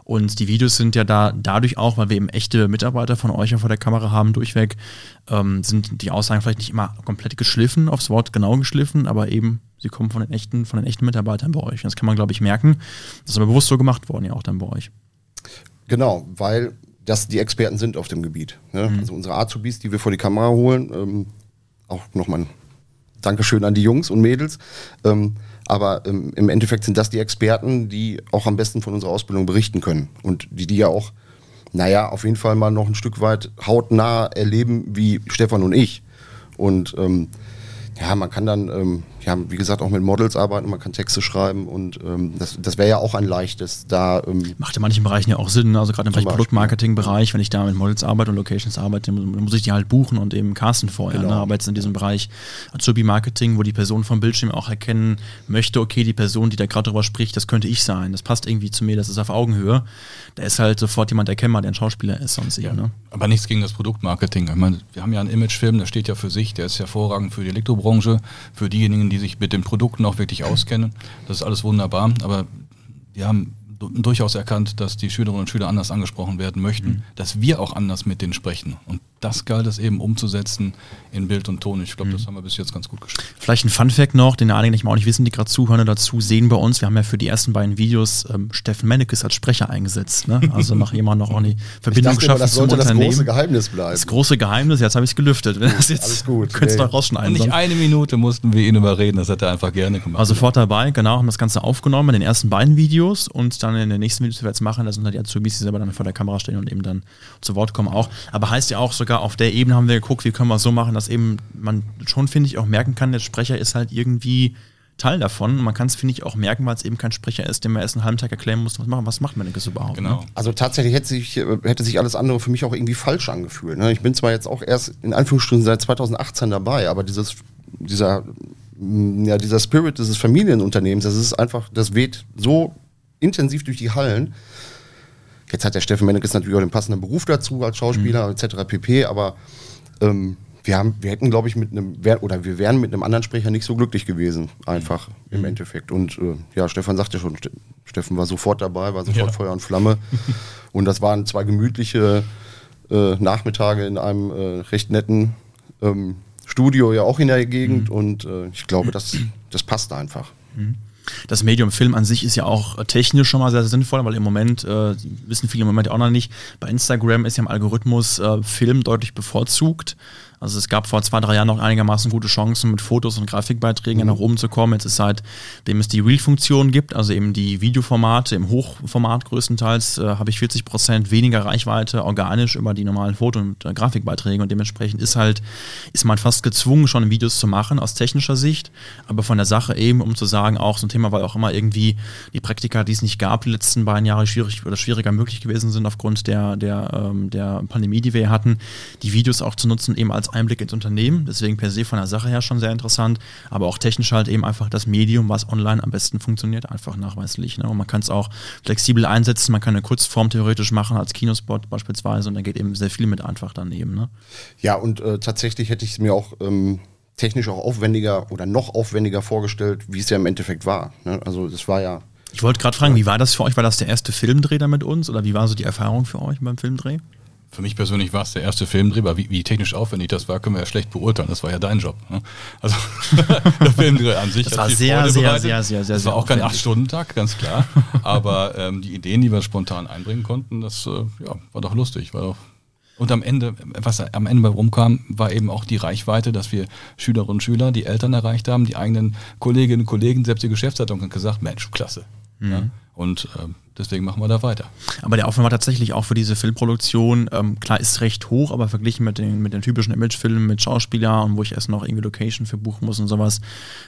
Und die Videos sind ja da dadurch auch, weil wir eben echte Mitarbeiter von euch ja vor der Kamera haben, durchweg, ähm, sind die Aussagen vielleicht nicht immer komplett geschliffen, aufs Wort genau geschliffen, aber eben sie kommen von den echten, von den echten Mitarbeitern bei euch. Das kann man, glaube ich, merken. Das ist aber bewusst so gemacht worden ja auch dann bei euch. Genau, weil das die Experten sind auf dem Gebiet. Ne? Mhm. Also unsere Azubis, die wir vor die Kamera holen, ähm, auch nochmal ein Dankeschön an die Jungs und Mädels. Ähm, aber ähm, im Endeffekt sind das die Experten, die auch am besten von unserer Ausbildung berichten können. Und die, die ja auch, naja, auf jeden Fall mal noch ein Stück weit hautnah erleben, wie Stefan und ich. Und ähm, ja, man kann dann, ähm, ja, wie gesagt, auch mit Models arbeiten, man kann Texte schreiben und ähm, das, das wäre ja auch ein leichtes. Da, ähm, macht in manchen Bereichen ja auch Sinn, also gerade im Bereich Produktmarketing-Bereich, wenn ich da mit Models arbeite und Locations arbeite, muss ich die halt buchen und eben casten vorher. Genau. Ne? Aber jetzt in diesem Bereich Azubi-Marketing, wo die Person vom Bildschirm auch erkennen möchte, okay, die Person, die da gerade drüber spricht, das könnte ich sein, das passt irgendwie zu mir, das ist auf Augenhöhe. Da ist halt sofort jemand erkennbar, der ein Schauspieler ist sonst ja. eben. Ne? Aber nichts gegen das Produktmarketing. Ich meine, wir haben ja einen Imagefilm, der steht ja für sich, der ist hervorragend für die Elektrobranche, für diejenigen, die sich mit den Produkten auch wirklich auskennen. Das ist alles wunderbar, aber wir haben d- durchaus erkannt, dass die Schülerinnen und Schüler anders angesprochen werden möchten, mhm. dass wir auch anders mit denen sprechen. Und das galt es eben umzusetzen in Bild und Ton. Ich glaube, mhm. das haben wir bis jetzt ganz gut geschafft. Vielleicht ein Funfact noch, den einige nicht mal auch nicht wissen, die gerade zuhören oder dazu sehen bei uns. Wir haben ja für die ersten beiden Videos ähm, Steffen Mennekes als Sprecher eingesetzt. Ne? Also noch jemand noch auch die Verbindung schaffen. Das sollte das große Geheimnis bleiben. Das große Geheimnis, jetzt habe ich es gelüftet. Wenn das jetzt, alles gut. Könntest du noch rausschneiden. Nicht eine Minute mussten wir ihn überreden, das hat er einfach gerne gemacht. Also sofort dabei, genau, haben das Ganze aufgenommen in den ersten beiden Videos und dann in den nächsten Videos, die wir jetzt machen, da sind halt die Azubis, die selber dann vor der Kamera stehen und eben dann zu Wort kommen auch. Aber heißt ja auch sogar, auf der Ebene haben wir geguckt, wie können wir es so machen, dass eben man schon, finde ich, auch merken kann, der Sprecher ist halt irgendwie Teil davon. Und man kann es, finde ich, auch merken, weil es eben kein Sprecher ist, dem man erst einen halben Tag erklären muss, was machen, was macht Mennekes überhaupt. Genau. Ne? Also tatsächlich hätte sich, hätte sich alles andere für mich auch irgendwie falsch angefühlt. Ne? Ich bin zwar jetzt auch erst in Anführungsstrichen seit zweitausendachtzehn dabei, aber dieses, dieser, ja, dieser Spirit dieses Familienunternehmens, das ist einfach, das weht so intensiv durch die Hallen. Jetzt hat der Steffen Mennekes natürlich auch den passenden Beruf dazu als Schauspieler mhm. et cetera pp. Aber ähm, wir haben, wir hätten, glaube ich, mit einem wär, oder wir wären mit einem anderen Sprecher nicht so glücklich gewesen, einfach mhm. im Endeffekt. Und äh, ja, Stefan sagte schon, Ste- Steffen war sofort dabei, war sofort ja. Feuer und Flamme. Und das waren zwei gemütliche äh, Nachmittage in einem äh, recht netten ähm, Studio, ja auch in der Gegend. Mhm. Und äh, ich glaube, das, das passt einfach. Mhm. Das Medium Film an sich ist ja auch technisch schon mal sehr, sehr sinnvoll, weil im Moment, äh, wissen viele im Moment auch noch nicht, bei Instagram ist ja im Algorithmus äh, Film deutlich bevorzugt. Also es gab vor zwei, drei Jahren noch einigermaßen gute Chancen, mit Fotos und Grafikbeiträgen mhm. nach oben zu kommen. Jetzt ist seitdem es die Reel-Funktion gibt, also eben die Videoformate im Hochformat größtenteils, äh, habe ich vierzig Prozent weniger Reichweite organisch über die normalen Foto- und äh, Grafikbeiträge, und dementsprechend ist halt, ist man fast gezwungen, schon Videos zu machen aus technischer Sicht, aber von der Sache eben, um zu sagen, auch so ein Thema, weil auch immer irgendwie die Praktika, die es nicht gab, die letzten beiden Jahre schwierig oder schwieriger möglich gewesen sind aufgrund der, der, ähm, der Pandemie, die wir hatten, die Videos auch zu nutzen, eben als Einblick ins Unternehmen, deswegen per se von der Sache her schon sehr interessant, aber auch technisch halt eben einfach das Medium, was online am besten funktioniert, einfach nachweislich. Ne? Und man kann es auch flexibel einsetzen, man kann eine Kurzform theoretisch machen als Kinospot beispielsweise, und dann geht eben sehr viel mit einfach daneben. Ne? Ja, und äh, tatsächlich hätte ich es mir auch ähm, technisch auch aufwendiger oder noch aufwendiger vorgestellt, wie es ja im Endeffekt war. Ne? Also das war ja... Ich wollte gerade fragen, wie war das für euch? War das der erste Filmdreh da mit uns, oder wie war so die Erfahrung für euch beim Filmdreh? Für mich persönlich war es der erste Filmdreh, aber wie, wie technisch aufwendig das war, können wir ja schlecht beurteilen. Das war ja dein Job. Ne? Also der Filmdreh an sich. Das war sehr, sehr, sehr, sehr, sehr. Das war auch kein acht Stunden Tag, ganz klar. Aber ähm, die Ideen, die wir spontan einbringen konnten, das äh, ja, war doch lustig, war doch. Und am Ende, was am Ende bei rumkam, war eben auch die Reichweite, dass wir Schülerinnen und Schüler, die Eltern erreicht haben, die eigenen Kolleginnen und Kollegen, selbst die Geschäftsleitung hat gesagt, Mensch, klasse. Mhm. Ja? Und äh, deswegen machen wir da weiter. Aber der Aufwand war tatsächlich auch für diese Filmproduktion, ähm, klar, ist recht hoch, aber verglichen mit den, mit den typischen Imagefilmen mit Schauspieler und wo ich erst noch irgendwie Location für buchen muss und sowas,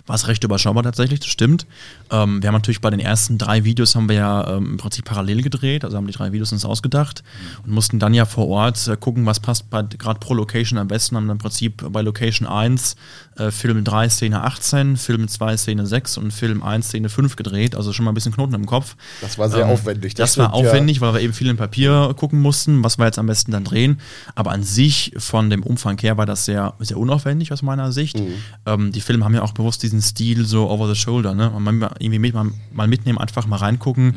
war es recht überschaubar tatsächlich, das stimmt. Ähm, wir haben natürlich bei den ersten drei Videos haben wir ja ähm, im Prinzip parallel gedreht, also haben die drei Videos uns ausgedacht mhm. und mussten dann ja vor Ort äh, gucken, was passt gerade pro Location am besten, haben dann im Prinzip bei Location eins äh, Film drei Szene achtzehn, Film zwei Szene sechs und Film eins Szene fünf gedreht, also schon mal ein bisschen Knoten im Kopf. Das war sehr ähm, aufwendig. Das, das war stimmt, aufwendig, ja. Weil wir eben viel im Papier gucken mussten, was wir jetzt am besten dann drehen. Aber an sich, von dem Umfang her, war das sehr, sehr unaufwendig aus meiner Sicht. Mhm. Ähm, die Filme haben ja auch bewusst diesen Stil so over the shoulder. Ne? Man irgendwie mit, man, mal mitnehmen, einfach mal reingucken. Mhm.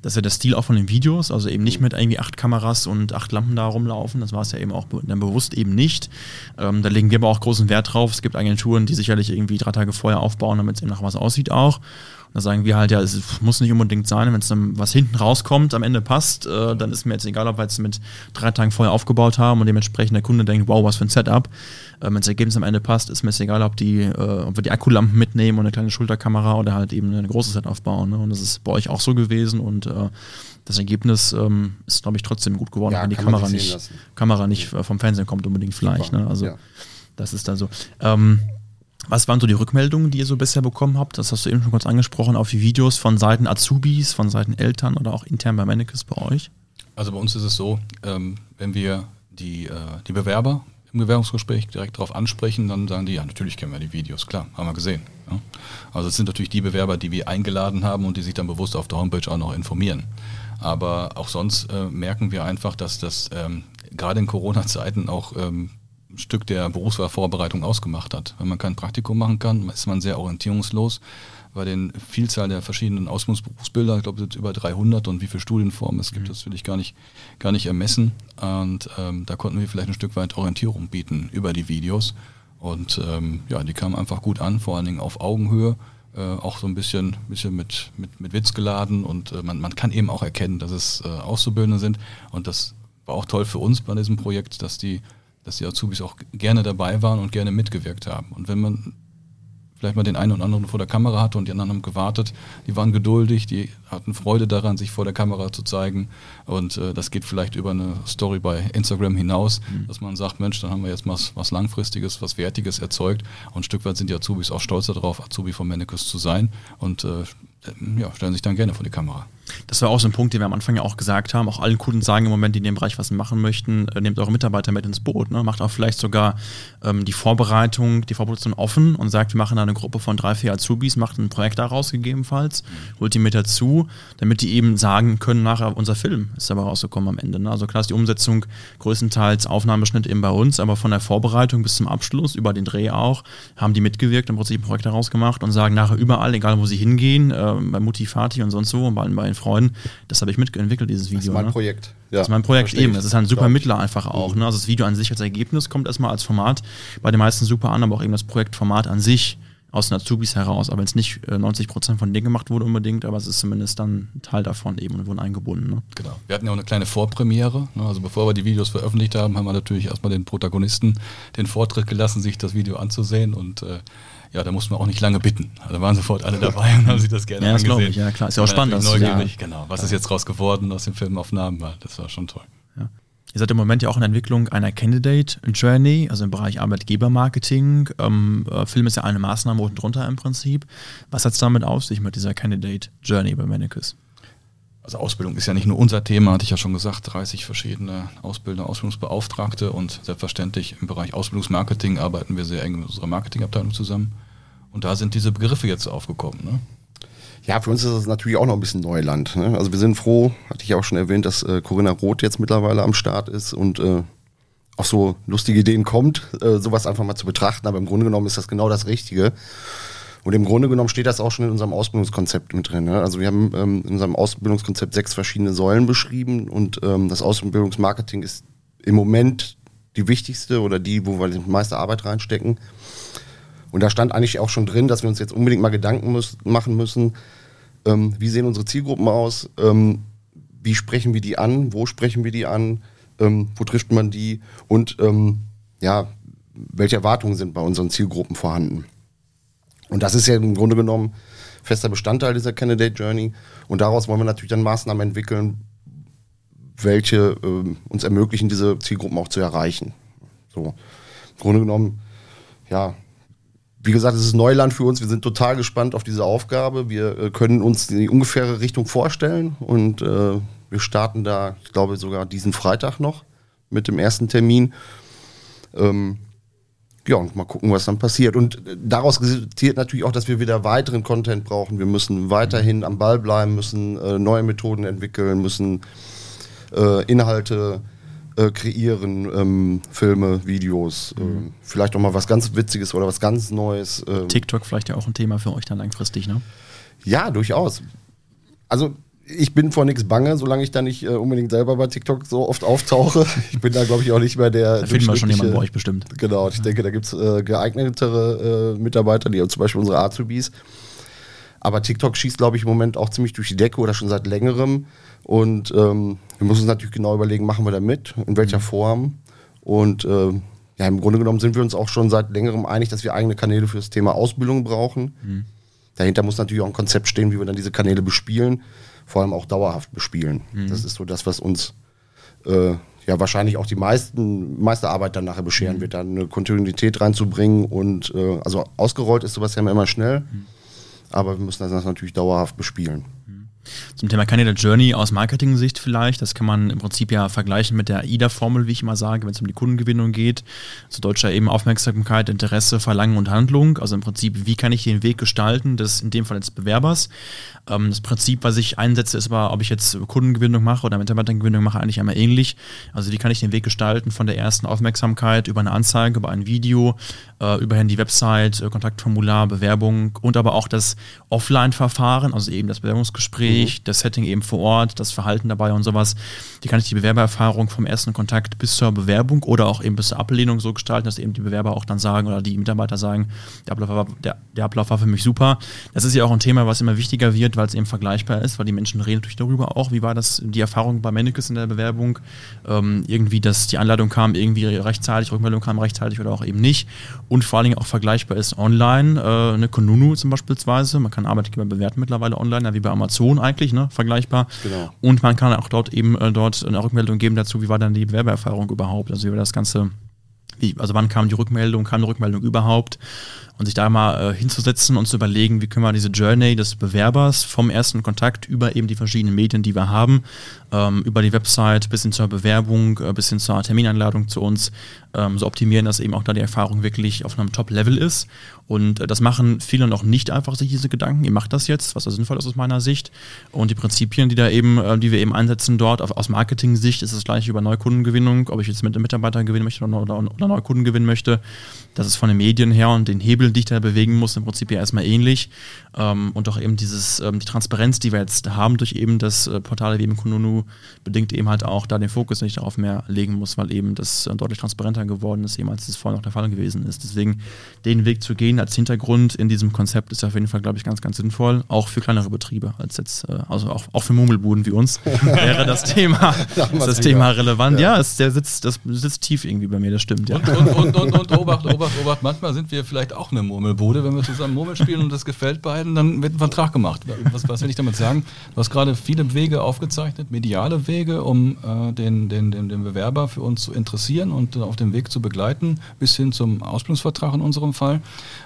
Das ist ja der Stil auch von den Videos. Also eben nicht mit irgendwie acht Kameras und acht Lampen da rumlaufen. Das war es ja eben auch dann bewusst eben nicht. Ähm, da legen wir aber auch großen Wert drauf. Es gibt Agenturen, die sicherlich irgendwie drei Tage vorher aufbauen, damit es eben nach was aussieht auch. Da sagen wir halt, ja, es muss nicht unbedingt sein, wenn es dann was hinten rauskommt, am Ende passt, äh, dann ist mir jetzt egal, ob wir jetzt mit drei Tagen vorher aufgebaut haben und dementsprechend der Kunde denkt, wow, was für ein Setup. Äh, wenn das Ergebnis am Ende passt, ist mir jetzt egal, ob, die, äh, ob wir die Akkulampen mitnehmen und eine kleine Schulterkamera oder halt eben ein großes Set aufbauen. Ne? Und das ist bei euch auch so gewesen, und äh, das Ergebnis ähm, ist, glaube ich, trotzdem gut geworden, ja, wenn die Kamera nicht, Kamera nicht äh, vom Fernsehen kommt unbedingt vielleicht. Ne? Also ja. Das ist dann so. Ähm, Was waren so die Rückmeldungen, die ihr so bisher bekommen habt? Das hast du eben schon kurz angesprochen, auf die Videos von Seiten Azubis, von Seiten Eltern oder auch intern bei Mennekes bei euch? Also bei uns ist es so, ähm, wenn wir die, äh, die Bewerber im Bewerbungsgespräch direkt darauf ansprechen, dann sagen die, ja, natürlich kennen wir die Videos, klar, haben wir gesehen. Ja? Also es sind natürlich die Bewerber, die wir eingeladen haben und die sich dann bewusst auf der Homepage auch noch informieren. Aber auch sonst äh, merken wir einfach, dass das ähm, gerade in Corona-Zeiten auch... Ähm, Stück der Berufswahlvorbereitung ausgemacht hat. Wenn man kein Praktikum machen kann, ist man sehr orientierungslos. Bei den Vielzahl der verschiedenen Ausbildungsberufsbilder, ich glaube, es sind über dreihundert und wie viele Studienformen es gibt, mhm. das will ich gar nicht, gar nicht ermessen. Und ähm, da konnten wir vielleicht ein Stück weit Orientierung bieten über die Videos. Und ähm, ja, die kamen einfach gut an, vor allen Dingen auf Augenhöhe, äh, auch so ein bisschen, bisschen mit, mit, mit Witz geladen. Und äh, man, man kann eben auch erkennen, dass es äh, Auszubildende sind. Und das war auch toll für uns bei diesem Projekt, dass die dass die Azubis auch gerne dabei waren und gerne mitgewirkt haben. Und wenn man vielleicht mal den einen oder anderen vor der Kamera hatte und die anderen haben gewartet, die waren geduldig, die hatten Freude daran, sich vor der Kamera zu zeigen. Und äh, das geht vielleicht über eine Story bei Instagram hinaus, mhm. dass man sagt, Mensch, dann haben wir jetzt mal was, was Langfristiges, was Wertiges erzeugt. Und ein Stück weit sind die Azubis auch stolz darauf, Azubi von Mennekes zu sein. Und äh, ja, stellen sich dann gerne vor die Kamera. Das war auch so ein Punkt, den wir am Anfang ja auch gesagt haben, auch allen Kunden sagen im Moment, die in dem Bereich was machen möchten, nehmt eure Mitarbeiter mit ins Boot, ne? Macht auch vielleicht sogar ähm, die Vorbereitung, die Vorproduktion offen und sagt, wir machen da eine Gruppe von drei, vier Azubis, macht ein Projekt daraus gegebenenfalls, holt die mit dazu, damit die eben sagen können, nachher unser Film ist aber rausgekommen am Ende. Ne? Also klar ist die Umsetzung größtenteils Aufnahmeschnitt eben bei uns, aber von der Vorbereitung bis zum Abschluss, über den Dreh auch, haben die mitgewirkt, im Prinzip ein Projekt daraus gemacht und sagen nachher überall, egal wo sie hingehen, äh, bei Mutti, Vati und sonst wo, und bei den Freunden, das habe ich mitentwickelt, dieses Video. Das ist mein ne? Projekt. Ja, das ist mein Projekt eben. Das ist ein super Mittler einfach auch. Mhm. Ne? Also das Video an sich als Ergebnis kommt erstmal als Format bei den meisten super an, aber auch eben das Projektformat an sich. aus den Azubis heraus, aber jetzt nicht neunzig Prozent von denen gemacht wurde unbedingt, aber es ist zumindest dann Teil davon eben und wurden eingebunden. Ne? Genau. Wir hatten ja auch eine kleine Vorpremiere, ne? Also bevor wir die Videos veröffentlicht haben, haben wir natürlich erstmal den Protagonisten den Vortritt gelassen, sich das Video anzusehen und äh, ja, da mussten wir auch nicht lange bitten. Da also waren sofort alle dabei und haben sich das gerne ja, das angesehen. Ich, ja, klar. Ist ja auch spannend. Das, neugierig, ja, genau. Was ja. ist jetzt raus geworden aus den Filmaufnahmen? Das war schon toll. Ja. Ihr seid im Moment ja auch in der Entwicklung einer Candidate Journey, also im Bereich Arbeitgebermarketing. Ähm, äh, Film ist ja eine Maßnahme unten drunter im Prinzip. Was hat es damit auf sich mit dieser Candidate Journey bei Mennekes? Also Ausbildung ist ja nicht nur unser Thema, hatte ich ja schon gesagt, dreißig verschiedene Ausbilder, Ausbildungsbeauftragte und selbstverständlich im Bereich Ausbildungsmarketing arbeiten wir sehr eng mit unserer Marketingabteilung zusammen und da sind diese Begriffe jetzt aufgekommen. Ne? Ja, für uns ist das natürlich auch noch ein bisschen Neuland. Ne? Also wir sind froh, hatte ich auch schon erwähnt, dass äh, Corinna Roth jetzt mittlerweile am Start ist und äh, auch so lustige Ideen kommt, äh, sowas einfach mal zu betrachten, aber im Grunde genommen ist das genau das Richtige. Und im Grunde genommen steht das auch schon in unserem Ausbildungskonzept mit drin. Ne? Also wir haben ähm, in unserem Ausbildungskonzept sechs verschiedene Säulen beschrieben und ähm, das Ausbildungsmarketing ist im Moment die wichtigste oder die, wo wir die meiste Arbeit reinstecken. Und da stand eigentlich auch schon drin, dass wir uns jetzt unbedingt mal Gedanken müssen, machen müssen, ähm, wie sehen unsere Zielgruppen aus, ähm, wie sprechen wir die an, wo sprechen wir die an, ähm, wo trifft man die und ähm, ja, welche Erwartungen sind bei unseren Zielgruppen vorhanden. Und das ist ja im Grunde genommen fester Bestandteil dieser Candidate Journey. Und daraus wollen wir natürlich dann Maßnahmen entwickeln, welche äh, uns ermöglichen, diese Zielgruppen auch zu erreichen. So. Im Grunde genommen, ja, wie gesagt, es ist Neuland für uns. Wir sind total gespannt auf diese Aufgabe. Wir äh, können uns die ungefähre Richtung vorstellen. Und äh, wir starten da, ich glaube, sogar diesen Freitag noch mit dem ersten Termin. Ähm, Ja, und mal gucken, was dann passiert. Und daraus resultiert natürlich auch, dass wir wieder weiteren Content brauchen. Wir müssen weiterhin am Ball bleiben, müssen äh, neue Methoden entwickeln, müssen äh, Inhalte äh, kreieren, ähm, Filme, Videos, mhm. äh, vielleicht auch mal was ganz Witziges oder was ganz Neues. Äh. TikTok vielleicht ja auch ein Thema für euch dann langfristig, ne? Ja, durchaus. Also ich bin vor nichts bange, solange ich da nicht äh, unbedingt selber bei TikTok so oft auftauche. Ich bin da, glaube ich, auch nicht mehr der... Da finden wir schon jemanden bei euch bestimmt. Genau, ich ja. denke, da gibt es äh, geeignetere äh, Mitarbeiter, die zum Beispiel unsere Azubis. Aber TikTok schießt, glaube ich, im Moment auch ziemlich durch die Decke oder schon seit längerem. Und ähm, wir müssen uns natürlich genau überlegen, machen wir da mit, in welcher Form. Und äh, ja, im Grunde genommen sind wir uns auch schon seit längerem einig, dass wir eigene Kanäle für das Thema Ausbildung brauchen. Mhm. Dahinter muss natürlich auch ein Konzept stehen, wie wir dann diese Kanäle bespielen. Vor allem auch dauerhaft bespielen. Mhm. Das ist so das, was uns äh, ja wahrscheinlich auch die meisten, meiste Arbeit dann nachher bescheren mhm. wird, dann eine Kontinuität reinzubringen und äh, also ausgerollt ist sowas ja immer schnell, mhm. aber wir müssen das natürlich dauerhaft bespielen. Mhm. Zum Thema Candidate Journey aus Marketing-Sicht vielleicht, das kann man im Prinzip ja vergleichen mit der AIDA-Formel, wie ich immer sage, wenn es um die Kundengewinnung geht, zu deutscher eben Aufmerksamkeit, Interesse, Verlangen und Handlung, also im Prinzip, wie kann ich den Weg gestalten, des in dem Fall des Bewerbers. Ähm, das Prinzip, was ich einsetze, ist aber, ob ich jetzt Kundengewinnung mache oder Mitarbeitergewinnung mache, eigentlich einmal ähnlich, also wie kann ich den Weg gestalten von der ersten Aufmerksamkeit über eine Anzeige, über ein Video, äh, überhin die Website, äh, Kontaktformular, Bewerbung und aber auch das Offline-Verfahren, also eben das Bewerbungsgespräch, das Setting eben vor Ort, das Verhalten dabei und sowas. Wie kann ich die Bewerbererfahrung vom ersten Kontakt bis zur Bewerbung oder auch eben bis zur Ablehnung so gestalten, dass eben die Bewerber auch dann sagen oder die Mitarbeiter sagen, der Ablauf war, der, der Ablauf war für mich super. Das ist ja auch ein Thema, was immer wichtiger wird, weil es eben vergleichbar ist, weil die Menschen reden natürlich darüber auch, wie war das die Erfahrung bei Mennekes in der Bewerbung, ähm, irgendwie, dass die Anleitung kam, irgendwie rechtzeitig, Rückmeldung kam rechtzeitig oder auch eben nicht und vor allen Dingen auch vergleichbar ist online, äh, eine Kununu zum Beispiel, man kann Arbeitgeber bewerten mittlerweile online, ja, wie bei Amazon eigentlich, ne, vergleichbar. Genau. Und man kann auch dort eben äh, dort eine Rückmeldung geben dazu, wie war dann die Bewerbererfahrung überhaupt, also wie war das Ganze, wie, also wann kam die Rückmeldung, kam die Rückmeldung überhaupt und sich da mal äh, hinzusetzen und zu überlegen, wie können wir diese Journey des Bewerbers vom ersten Kontakt über eben die verschiedenen Medien, die wir haben, ähm, über die Website bis hin zur Bewerbung, äh, bis hin zur Termineinladung zu uns, ähm, so optimieren, dass eben auch da die Erfahrung wirklich auf einem Top-Level ist. Und das machen viele noch nicht einfach sich diese Gedanken. Ihr macht das jetzt, was da sinnvoll ist aus meiner Sicht. Und die Prinzipien, die da eben, die wir eben einsetzen dort, auf, aus Marketing-Sicht ist das gleiche über Neukundengewinnung, ob ich jetzt mit einem Mitarbeiter gewinnen möchte oder, oder, ob er neue Kunden gewinnen möchte. Das ist von den Medien her und den Hebeln, die ich da bewegen muss, im Prinzip ja erstmal ähnlich. Ähm, und auch eben dieses, ähm, die Transparenz, die wir jetzt haben durch eben das äh, Portal wie eben Kununu, bedingt eben halt auch da den Fokus, den ich darauf mehr legen muss, weil eben das äh, deutlich transparenter geworden ist, eben als es vorher noch der Fall gewesen ist. Deswegen den Weg zu gehen als Hintergrund in diesem Konzept ist auf jeden Fall, glaube ich, ganz, ganz sinnvoll, auch für kleinere Betriebe als jetzt, äh, also auch, auch für Murmelbuden wie uns wäre das Thema, ist das Thema relevant. Ja, ja es, der sitzt, das sitzt tief irgendwie bei mir, das stimmt. Ja. Und, und, und, und, und Obacht, Obacht, Obacht, manchmal sind wir vielleicht auch eine Murmelbude, wenn wir zusammen Murmel spielen und das gefällt beiden, dann wird ein Vertrag gemacht. Was, was will ich damit sagen? Du hast gerade viele Wege aufgezeichnet, mediale Wege, um äh, den, den, den, den Bewerber für uns zu interessieren und äh, auf dem Weg zu begleiten, bis hin zum Ausbildungsvertrag in unserem Fall.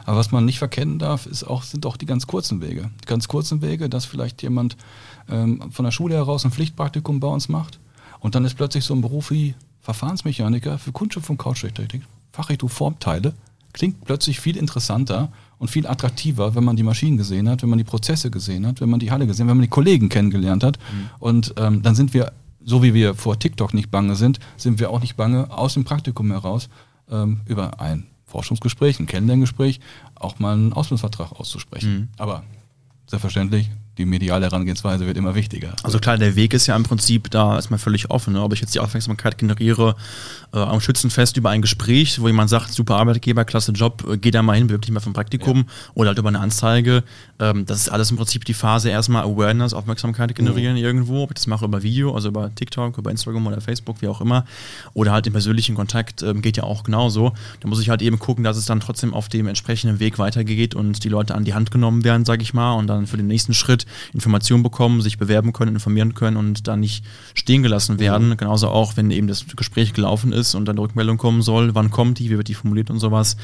Aber was man nicht verkennen darf, ist auch, sind auch die ganz kurzen Wege. Die ganz kurzen Wege, dass vielleicht jemand ähm, von der Schule heraus ein Pflichtpraktikum bei uns macht und dann ist plötzlich so ein Beruf wie Verfahrensmechaniker für Kunststoff- und Couchtechnik, Fachrichtung Formteile, klingt plötzlich viel interessanter und viel attraktiver, wenn man die Maschinen gesehen hat, wenn man die Prozesse gesehen hat, wenn man die Halle gesehen hat, wenn man die Kollegen kennengelernt hat. Mhm. Und ähm, dann sind wir, so wie wir vor TikTok nicht bange sind, sind wir auch nicht bange aus dem Praktikum heraus ähm, über ein Forschungsgespräch, ein Kennenlerngespräch, auch mal einen Ausbildungsvertrag auszusprechen. Mhm. Aber selbstverständlich, die mediale Herangehensweise wird immer wichtiger. Also klar, der Weg ist ja im Prinzip da erstmal völlig offen. Ne? Ob ich jetzt die Aufmerksamkeit generiere äh, am Schützenfest über ein Gespräch, wo jemand sagt, super Arbeitgeber, klasse Job, äh, geh da mal hin, bewirb dich mal für ein Praktikum, ja. Oder halt über eine Anzeige. Ähm, das ist alles im Prinzip die Phase erstmal Awareness, Aufmerksamkeit generieren, mhm. irgendwo. Ob ich das mache über Video, also über TikTok, über Instagram oder Facebook, wie auch immer. Oder halt im persönlichen Kontakt, ähm, geht ja auch genauso. Da muss ich halt eben gucken, dass es dann trotzdem auf dem entsprechenden Weg weitergeht und die Leute an die Hand genommen werden, sage ich mal, und dann für den nächsten Schritt Informationen bekommen, sich bewerben können, informieren können und da nicht stehen gelassen werden. Mhm. Genauso auch, wenn eben das Gespräch gelaufen ist und dann eine Rückmeldung kommen soll, wann kommt die, wie wird die formuliert und sowas.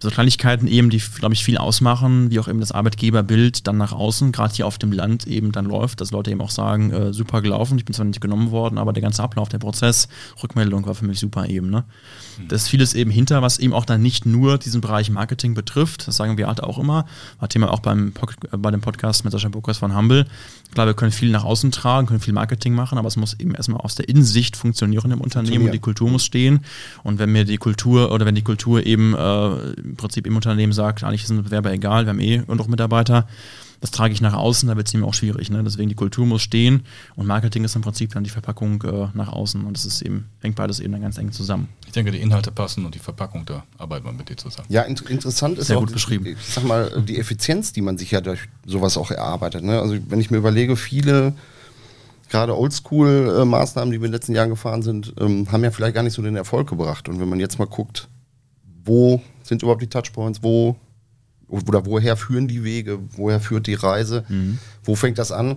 So Kleinigkeiten eben, die, glaube ich, viel ausmachen, wie auch eben das Arbeitgeberbild dann nach außen, gerade hier auf dem Land eben dann läuft, dass Leute eben auch sagen, äh, super gelaufen, ich bin zwar nicht genommen worden, aber der ganze Ablauf, der Prozess, Rückmeldung war für mich super eben. Ne? Mhm. Das ist vieles eben hinter, was eben auch dann nicht nur diesen Bereich Marketing betrifft, das sagen wir halt auch immer, war Thema auch beim bei dem Podcast mit Sascha Burkhaus von Hummel. Klar, wir können viel nach außen tragen, können viel Marketing machen, aber es muss eben erstmal aus der Innensicht funktionieren im Unternehmen und die Kultur muss stehen. Und wenn mir die Kultur oder wenn die Kultur eben äh, im Prinzip im Unternehmen sagt, eigentlich ist ein Bewerber egal, wir haben eh und auch Mitarbeiter, das trage ich nach außen, da wird es eben auch schwierig. Ne? Deswegen die Kultur muss stehen und Marketing ist im Prinzip dann die Verpackung äh, nach außen und das ist eben, hängt beides eben dann ganz eng zusammen. Ich denke, die Inhalte passen und die Verpackung, da arbeitet man mit dir zusammen. Ja, in- interessant ist sehr auch, gut beschrieben. Ich sag mal, die Effizienz, die man sich ja durch sowas auch erarbeitet. Ne? Also wenn ich mir überlege, viele gerade Oldschool-Maßnahmen, die wir in den letzten Jahren gefahren sind, ähm, haben ja vielleicht gar nicht so den Erfolg gebracht. Und wenn man jetzt mal guckt, wo sind überhaupt die Touchpoints, wo oder woher führen die Wege, woher führt die Reise, mhm. wo fängt das an?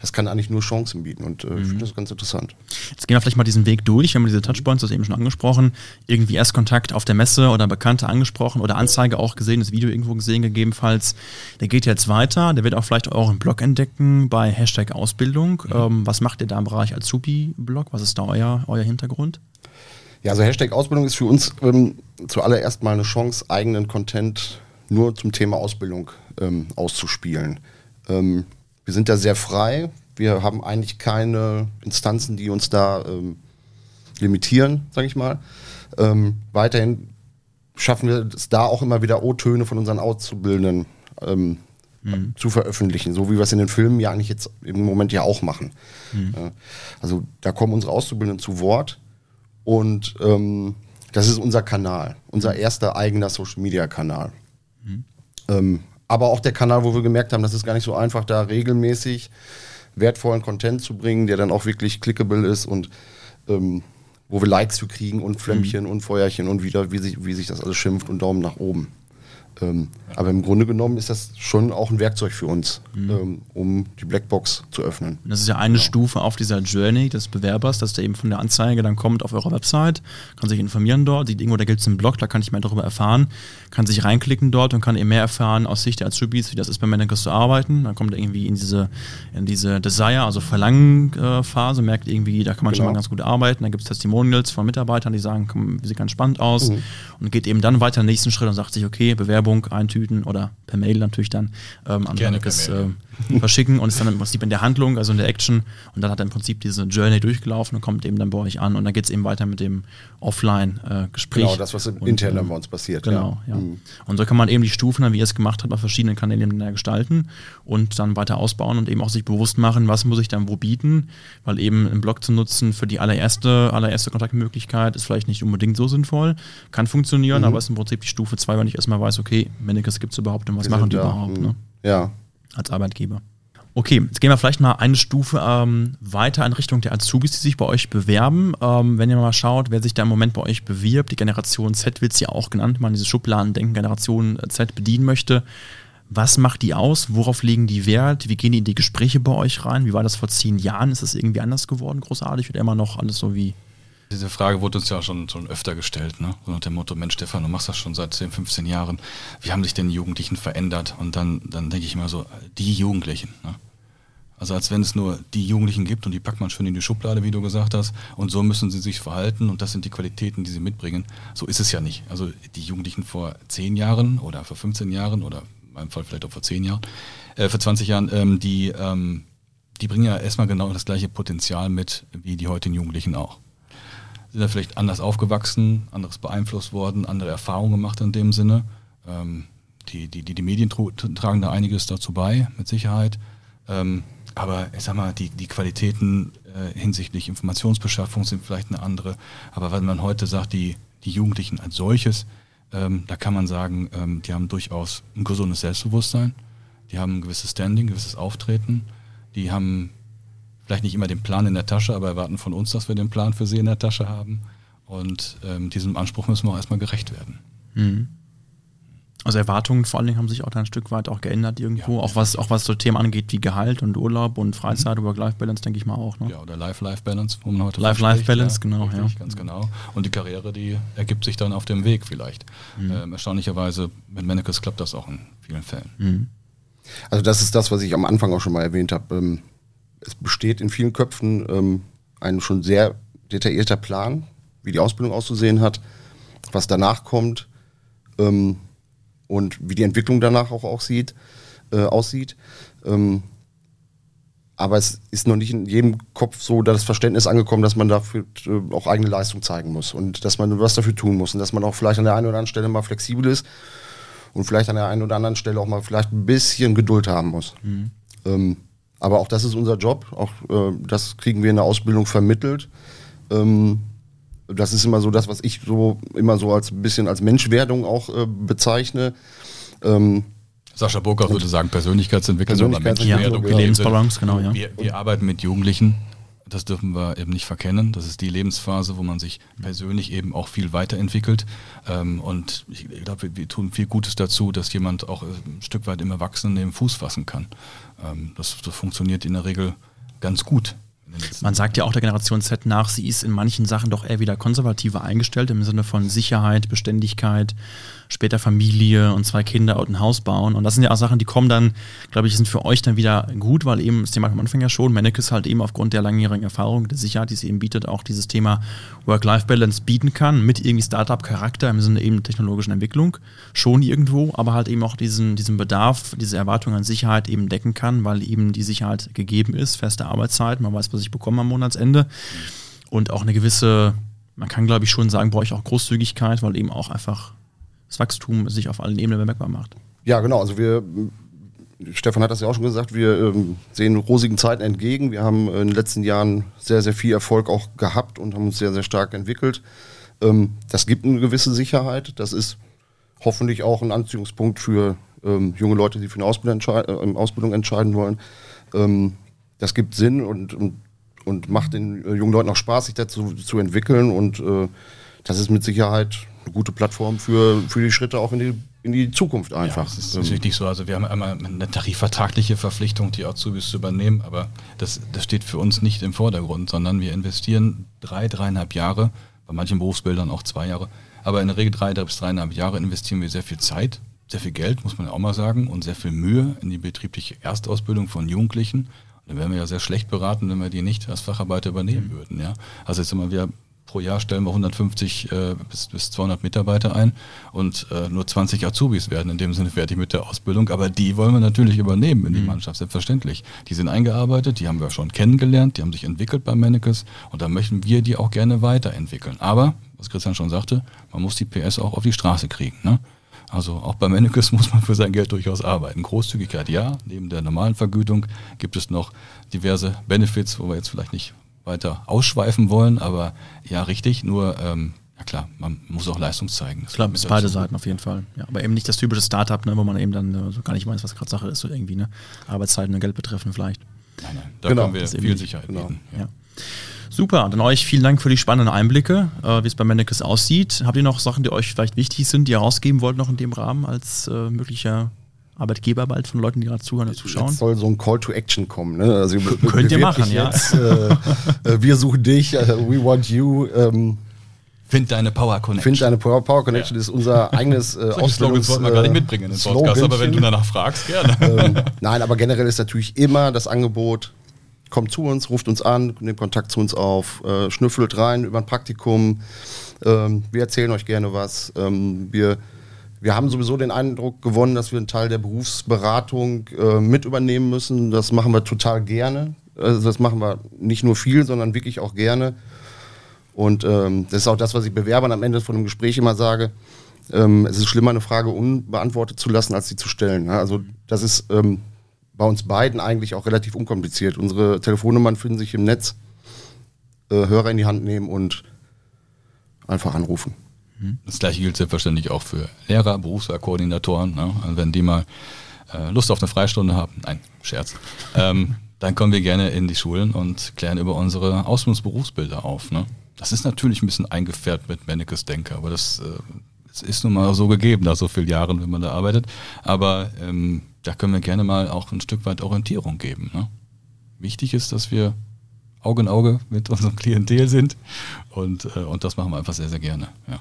Das kann eigentlich nur Chancen bieten und äh, mhm. ich finde das ganz interessant. Jetzt gehen wir vielleicht mal diesen Weg durch, wenn wir diese Touchpoints, das eben schon angesprochen, irgendwie Erstkontakt auf der Messe oder Bekannte angesprochen oder Anzeige auch gesehen, das Video irgendwo gesehen gegebenenfalls, der geht jetzt weiter, der wird auch vielleicht euren Blog entdecken bei Hashtag Ausbildung. Mhm. Ähm, was macht ihr da im Bereich Azubi-Blog? Was ist da euer, euer Hintergrund? Ja, also Hashtag Ausbildung ist für uns ähm, zuallererst mal eine Chance, eigenen Content nur zum Thema Ausbildung ähm, auszuspielen. Ähm, wir sind da sehr frei. Wir haben eigentlich keine Instanzen, die uns da ähm, limitieren, sage ich mal. Ähm, weiterhin schaffen wir es da auch immer wieder O-Töne von unseren Auszubildenden ähm, mhm. zu veröffentlichen, so wie wir es in den Filmen ja eigentlich jetzt im Moment ja auch machen. Mhm. Äh, also da kommen unsere Auszubildenden zu Wort. Und ähm, das ist unser Kanal, unser erster eigener Social-Media-Kanal. Mhm. Ähm, aber auch der Kanal, wo wir gemerkt haben, das ist gar nicht so einfach, da regelmäßig wertvollen Content zu bringen, der dann auch wirklich clickable ist und ähm, wo wir Likes für kriegen und Flämmchen mhm. und Feuerchen und wieder, wie sich, wie sich das alles schimpft und Daumen nach oben. Ähm, ja. Aber im Grunde genommen ist das schon auch ein Werkzeug für uns, mhm. ähm, um die Blackbox zu öffnen. Das ist ja eine genau. Stufe auf dieser Journey des Bewerbers, dass der eben von der Anzeige dann kommt auf eurer Website, kann sich informieren dort, sieht irgendwo, da gibt es einen Blog, da kann ich mehr darüber erfahren, kann sich reinklicken dort und kann eben mehr erfahren aus Sicht der Azubis, wie das ist, bei Mennekes zu arbeiten. Dann kommt er irgendwie in diese, in diese Desire, also Verlangen-Phase, merkt irgendwie, da kann man genau. schon mal ganz gut arbeiten. Dann gibt es Testimonials von Mitarbeitern, die sagen, komm, sieht ganz spannend aus mhm. und geht eben dann weiter den nächsten Schritt und sagt sich, okay, Bewerber Werbung eintüten oder per Mail natürlich dann ähm, an Mennekes äh, verschicken und ist dann im Prinzip in der Handlung, also in der Action, und dann hat er im Prinzip diese Journey durchgelaufen und kommt eben dann bei euch an und dann geht es eben weiter mit dem Offline-Gespräch. Äh, genau, das, was und, intern dann bei uns passiert. Genau, ja. ja. Mhm. Und so kann man eben die Stufen, dann, wie er es gemacht hat, auf verschiedenen Kanälen dann gestalten und dann weiter ausbauen und eben auch sich bewusst machen, was muss ich dann wo bieten, weil eben einen Blog zu nutzen für die allererste, allererste Kontaktmöglichkeit ist vielleicht nicht unbedingt so sinnvoll, kann funktionieren, mhm. aber ist im Prinzip die Stufe zwei, wenn ich erstmal weiß, okay, Mennekes gibt es überhaupt und was wir machen die da. überhaupt, mhm. ne? Ja. Als Arbeitgeber. Okay, jetzt gehen wir vielleicht mal eine Stufe ähm, weiter in Richtung der Azubis, die sich bei euch bewerben. Ähm, wenn ihr mal schaut, wer sich da im Moment bei euch bewirbt, die Generation Z wird es ja auch genannt, man diese Schubladendenken Generation Z bedienen möchte. Was macht die aus? Worauf legen die Wert? Wie gehen die in die Gespräche bei euch rein? Wie war das vor zehn Jahren? Ist das irgendwie anders geworden, großartig? Oder immer noch alles so wie... Diese Frage wurde uns ja schon, schon öfter gestellt, ne? So nach dem Motto, Mensch Stefan, du machst das schon seit zehn, fünfzehn Jahren. Wie haben sich denn die Jugendlichen verändert? Und dann, dann denke ich immer so, die Jugendlichen. Ne? Also als wenn es nur die Jugendlichen gibt und die packt man schön in die Schublade, wie du gesagt hast. Und so müssen sie sich verhalten und das sind die Qualitäten, die sie mitbringen. So ist es ja nicht. Also die Jugendlichen vor zehn Jahren oder vor fünfzehn Jahren oder in meinem Fall vielleicht auch vor zehn Jahren, äh, vor zwanzig Jahren, ähm, die, ähm, die bringen ja erstmal genau das gleiche Potenzial mit wie die heutigen Jugendlichen auch. Sind da vielleicht anders aufgewachsen, anderes beeinflusst worden, andere Erfahrungen gemacht in dem Sinne. Ähm, die, die, die, die Medien tragen da einiges dazu bei, mit Sicherheit. Ähm, aber ich sag mal, die, die Qualitäten äh, hinsichtlich Informationsbeschaffung sind vielleicht eine andere. Aber wenn man heute sagt, die, die Jugendlichen als solches, ähm, da kann man sagen, ähm, die haben durchaus ein gesundes Selbstbewusstsein, die haben ein gewisses Standing, ein gewisses Auftreten, die haben vielleicht nicht immer den Plan in der Tasche, aber erwarten von uns, dass wir den Plan für sie in der Tasche haben. Und ähm, diesem Anspruch müssen wir auch erstmal gerecht werden. Mhm. Also Erwartungen vor allen Dingen haben sich auch dann ein Stück weit auch geändert irgendwo. Ja. Auch was auch was so Themen angeht wie Gehalt und Urlaub und Freizeit, mhm. Work-Life-Balance denke ich mal auch. Ne? Ja, oder Life-Life-Balance, wo man heute Life-Life-Balance, genau. Richtig, ja. Ganz genau. Und die Karriere, die ergibt sich dann auf dem Weg vielleicht. Mhm. Ähm, erstaunlicherweise mit Mennekes klappt das auch in vielen Fällen. Mhm. Also das ist das, was ich am Anfang auch schon mal erwähnt habe. Ähm, Es besteht in vielen Köpfen ähm, ein schon sehr detaillierter Plan, wie die Ausbildung auszusehen hat, was danach kommt ähm, und wie die Entwicklung danach auch, auch sieht, äh, aussieht. Ähm, aber es ist noch nicht in jedem Kopf so das Verständnis angekommen, dass man dafür äh, auch eigene Leistung zeigen muss und dass man was dafür tun muss und dass man auch vielleicht an der einen oder anderen Stelle mal flexibel ist und vielleicht an der einen oder anderen Stelle auch mal vielleicht ein bisschen Geduld haben muss. Mhm. Ähm, Aber auch das ist unser Job, auch äh, das kriegen wir in der Ausbildung vermittelt. Ähm, das ist immer so das, was ich so immer so als ein bisschen als Menschwerdung auch äh, bezeichne. Ähm, Sascha Burkhaus würde sagen, Persönlichkeitsentwicklung, Persönlichkeitsentwicklung oder Lebensbalance, ja. genau. Ja. Wir, wir arbeiten mit Jugendlichen, das dürfen wir eben nicht verkennen. Das ist die Lebensphase, wo man sich persönlich eben auch viel weiterentwickelt. Ähm, und ich glaube, wir, wir tun viel Gutes dazu, dass jemand auch ein Stück weit im Erwachsenen den Fuß fassen kann. Das, das funktioniert in der Regel ganz gut. Man sagt ja auch der Generation Z nach, sie ist in manchen Sachen doch eher wieder konservativer eingestellt, im Sinne von Sicherheit, Beständigkeit, später Familie und zwei Kinder und ein Haus bauen. Und das sind ja auch Sachen, die kommen dann, glaube ich, sind für euch dann wieder gut, weil eben das Thema am Anfang ja schon, Mennekes halt eben aufgrund der langjährigen Erfahrung, der Sicherheit, die sie eben bietet, auch dieses Thema Work-Life-Balance bieten kann, mit irgendwie Startup-Charakter im Sinne eben technologischen Entwicklung, schon irgendwo, aber halt eben auch diesen, diesen Bedarf, diese Erwartung an Sicherheit eben decken kann, weil eben die Sicherheit gegeben ist, feste Arbeitszeit, man weiß, was ich bekomme am Monatsende und auch eine gewisse, man kann glaube ich schon sagen, brauche ich auch Großzügigkeit, weil eben auch einfach das Wachstum sich auf allen Ebenen bemerkbar macht. Ja, genau. Also wir, Stefan hat das ja auch schon gesagt, wir ähm, sehen rosigen Zeiten entgegen. Wir haben in den letzten Jahren sehr, sehr viel Erfolg auch gehabt und haben uns sehr, sehr stark entwickelt. Ähm, das gibt eine gewisse Sicherheit. Das ist hoffentlich auch ein Anziehungspunkt für ähm, junge Leute, die für eine Ausbildung, entsche- Ausbildung entscheiden wollen. Ähm, das gibt Sinn und, und, und macht den äh, jungen Leuten auch Spaß, sich dazu zu entwickeln. Und äh, das ist mit Sicherheit eine gute Plattform für, für die Schritte auch in die, in die Zukunft einfach. Ja, das ist natürlich nicht so. Also wir haben einmal eine tarifvertragliche Verpflichtung, die Azubis zu übernehmen, aber das, das steht für uns nicht im Vordergrund, sondern wir investieren drei, dreieinhalb Jahre, bei manchen Berufsbildern auch zwei Jahre, aber in der Regel drei bis dreieinhalb Jahre investieren wir sehr viel Zeit, sehr viel Geld, muss man auch mal sagen, und sehr viel Mühe in die betriebliche Erstausbildung von Jugendlichen. Und da wären wir ja sehr schlecht beraten, wenn wir die nicht als Facharbeiter übernehmen mhm. würden. Ja? Also jetzt immer wieder pro Jahr stellen wir hundertfünfzig äh, bis, bis zweihundert Mitarbeiter ein und äh, nur zwanzig Azubis werden in dem Sinne fertig mit der Ausbildung. Aber die wollen wir natürlich übernehmen in die Mannschaft, selbstverständlich. Die sind eingearbeitet, die haben wir schon kennengelernt, die haben sich entwickelt bei Mennekes und da möchten wir die auch gerne weiterentwickeln. Aber, was Christian schon sagte, man muss die P S auch auf die Straße kriegen, ne? Also auch bei Mennekes muss man für sein Geld durchaus arbeiten. Großzügigkeit ja, neben der normalen Vergütung gibt es noch diverse Benefits, wo wir jetzt vielleicht nicht weiter ausschweifen wollen, aber ja richtig, nur ähm, ja klar, man muss auch Leistung zeigen. Das klar, bis beide Seiten auf jeden Fall. Ja, aber eben nicht das typische Startup, ne, wo man eben dann äh, so gar nicht weiß, was gerade Sache ist, so irgendwie, ne? Arbeitszeiten und Geld betreffen vielleicht. Nein, nein, da genau, können wir viel Sicherheit genau. bieten. Ja. Ja. Super, dann euch vielen Dank für die spannenden Einblicke, äh, wie es bei Mennekes aussieht. Habt ihr noch Sachen, die euch vielleicht wichtig sind, die ihr rausgeben wollt noch in dem Rahmen als äh, möglicher Arbeitgeber bald von Leuten, die gerade zuhören oder zuschauen? Jetzt soll so ein Call to Action kommen. Ne? Also, könnt ihr machen, ja. Jetzt, äh, äh, wir suchen dich, äh, we want you. Ähm, Find deine Power Connection. Find deine Power, Power Connection ja. ist unser eigenes äh, Ausbildungs... Slogans wollten wir gar nicht mitbringen in den Podcast, aber wenn du danach fragst, gerne. Ähm, nein, aber generell ist natürlich immer das Angebot, kommt zu uns, ruft uns an, nehmt Kontakt zu uns auf, äh, schnüffelt rein über ein Praktikum. Ähm, wir erzählen euch gerne was. Ähm, wir... Wir haben sowieso den Eindruck gewonnen, dass wir einen Teil der Berufsberatung äh, mit übernehmen müssen. Das machen wir total gerne. Also das machen wir nicht nur viel, sondern wirklich auch gerne. Und ähm, das ist auch das, was ich Bewerbern am Ende von einem Gespräch immer sage. Ähm, es ist schlimmer, eine Frage unbeantwortet zu lassen, als sie zu stellen. Ja, also das ist ähm, bei uns beiden eigentlich auch relativ unkompliziert. Unsere Telefonnummern finden sich im Netz. Äh, Hörer in die Hand nehmen und einfach anrufen. Das gleiche gilt selbstverständlich auch für Lehrer, Berufslehrkoordinatoren. Ne? Also wenn die mal äh, Lust auf eine Freistunde haben, nein, Scherz, ähm, dann kommen wir gerne in die Schulen und klären über unsere Ausbildungsberufsbilder auf. Ne? Das ist natürlich ein bisschen eingefärbt mit Mennekes Denke, aber das, äh, das ist nun mal so gegeben nach so vielen Jahren, wenn man da arbeitet. Aber ähm, da können wir gerne mal auch ein Stück weit Orientierung geben. Ne? Wichtig ist, dass wir Auge in Auge mit unserem Klientel sind und, äh, und das machen wir einfach sehr, sehr gerne. Ja.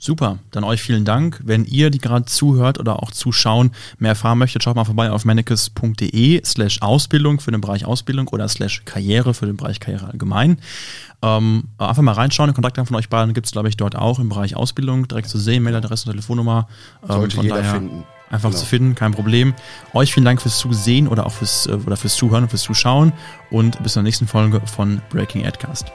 Super, dann euch vielen Dank. Wenn ihr, die gerade zuhört oder auch zuschauen, mehr erfahren möchtet, schaut mal vorbei auf mennekes.de slash Ausbildung für den Bereich Ausbildung oder slash Karriere für den Bereich Karriere allgemein. Ähm, einfach mal reinschauen, den Kontakt von euch beiden gibt es, glaube ich, dort auch im Bereich Ausbildung. Direkt zu sehen, Mailadresse und Telefonnummer. Ähm, Sollte von jeder daher finden. Einfach genau. zu finden, kein Problem. Euch vielen Dank fürs Zusehen oder auch fürs, oder fürs Zuhören und fürs Zuschauen und bis zur nächsten Folge von Breaking Adcast.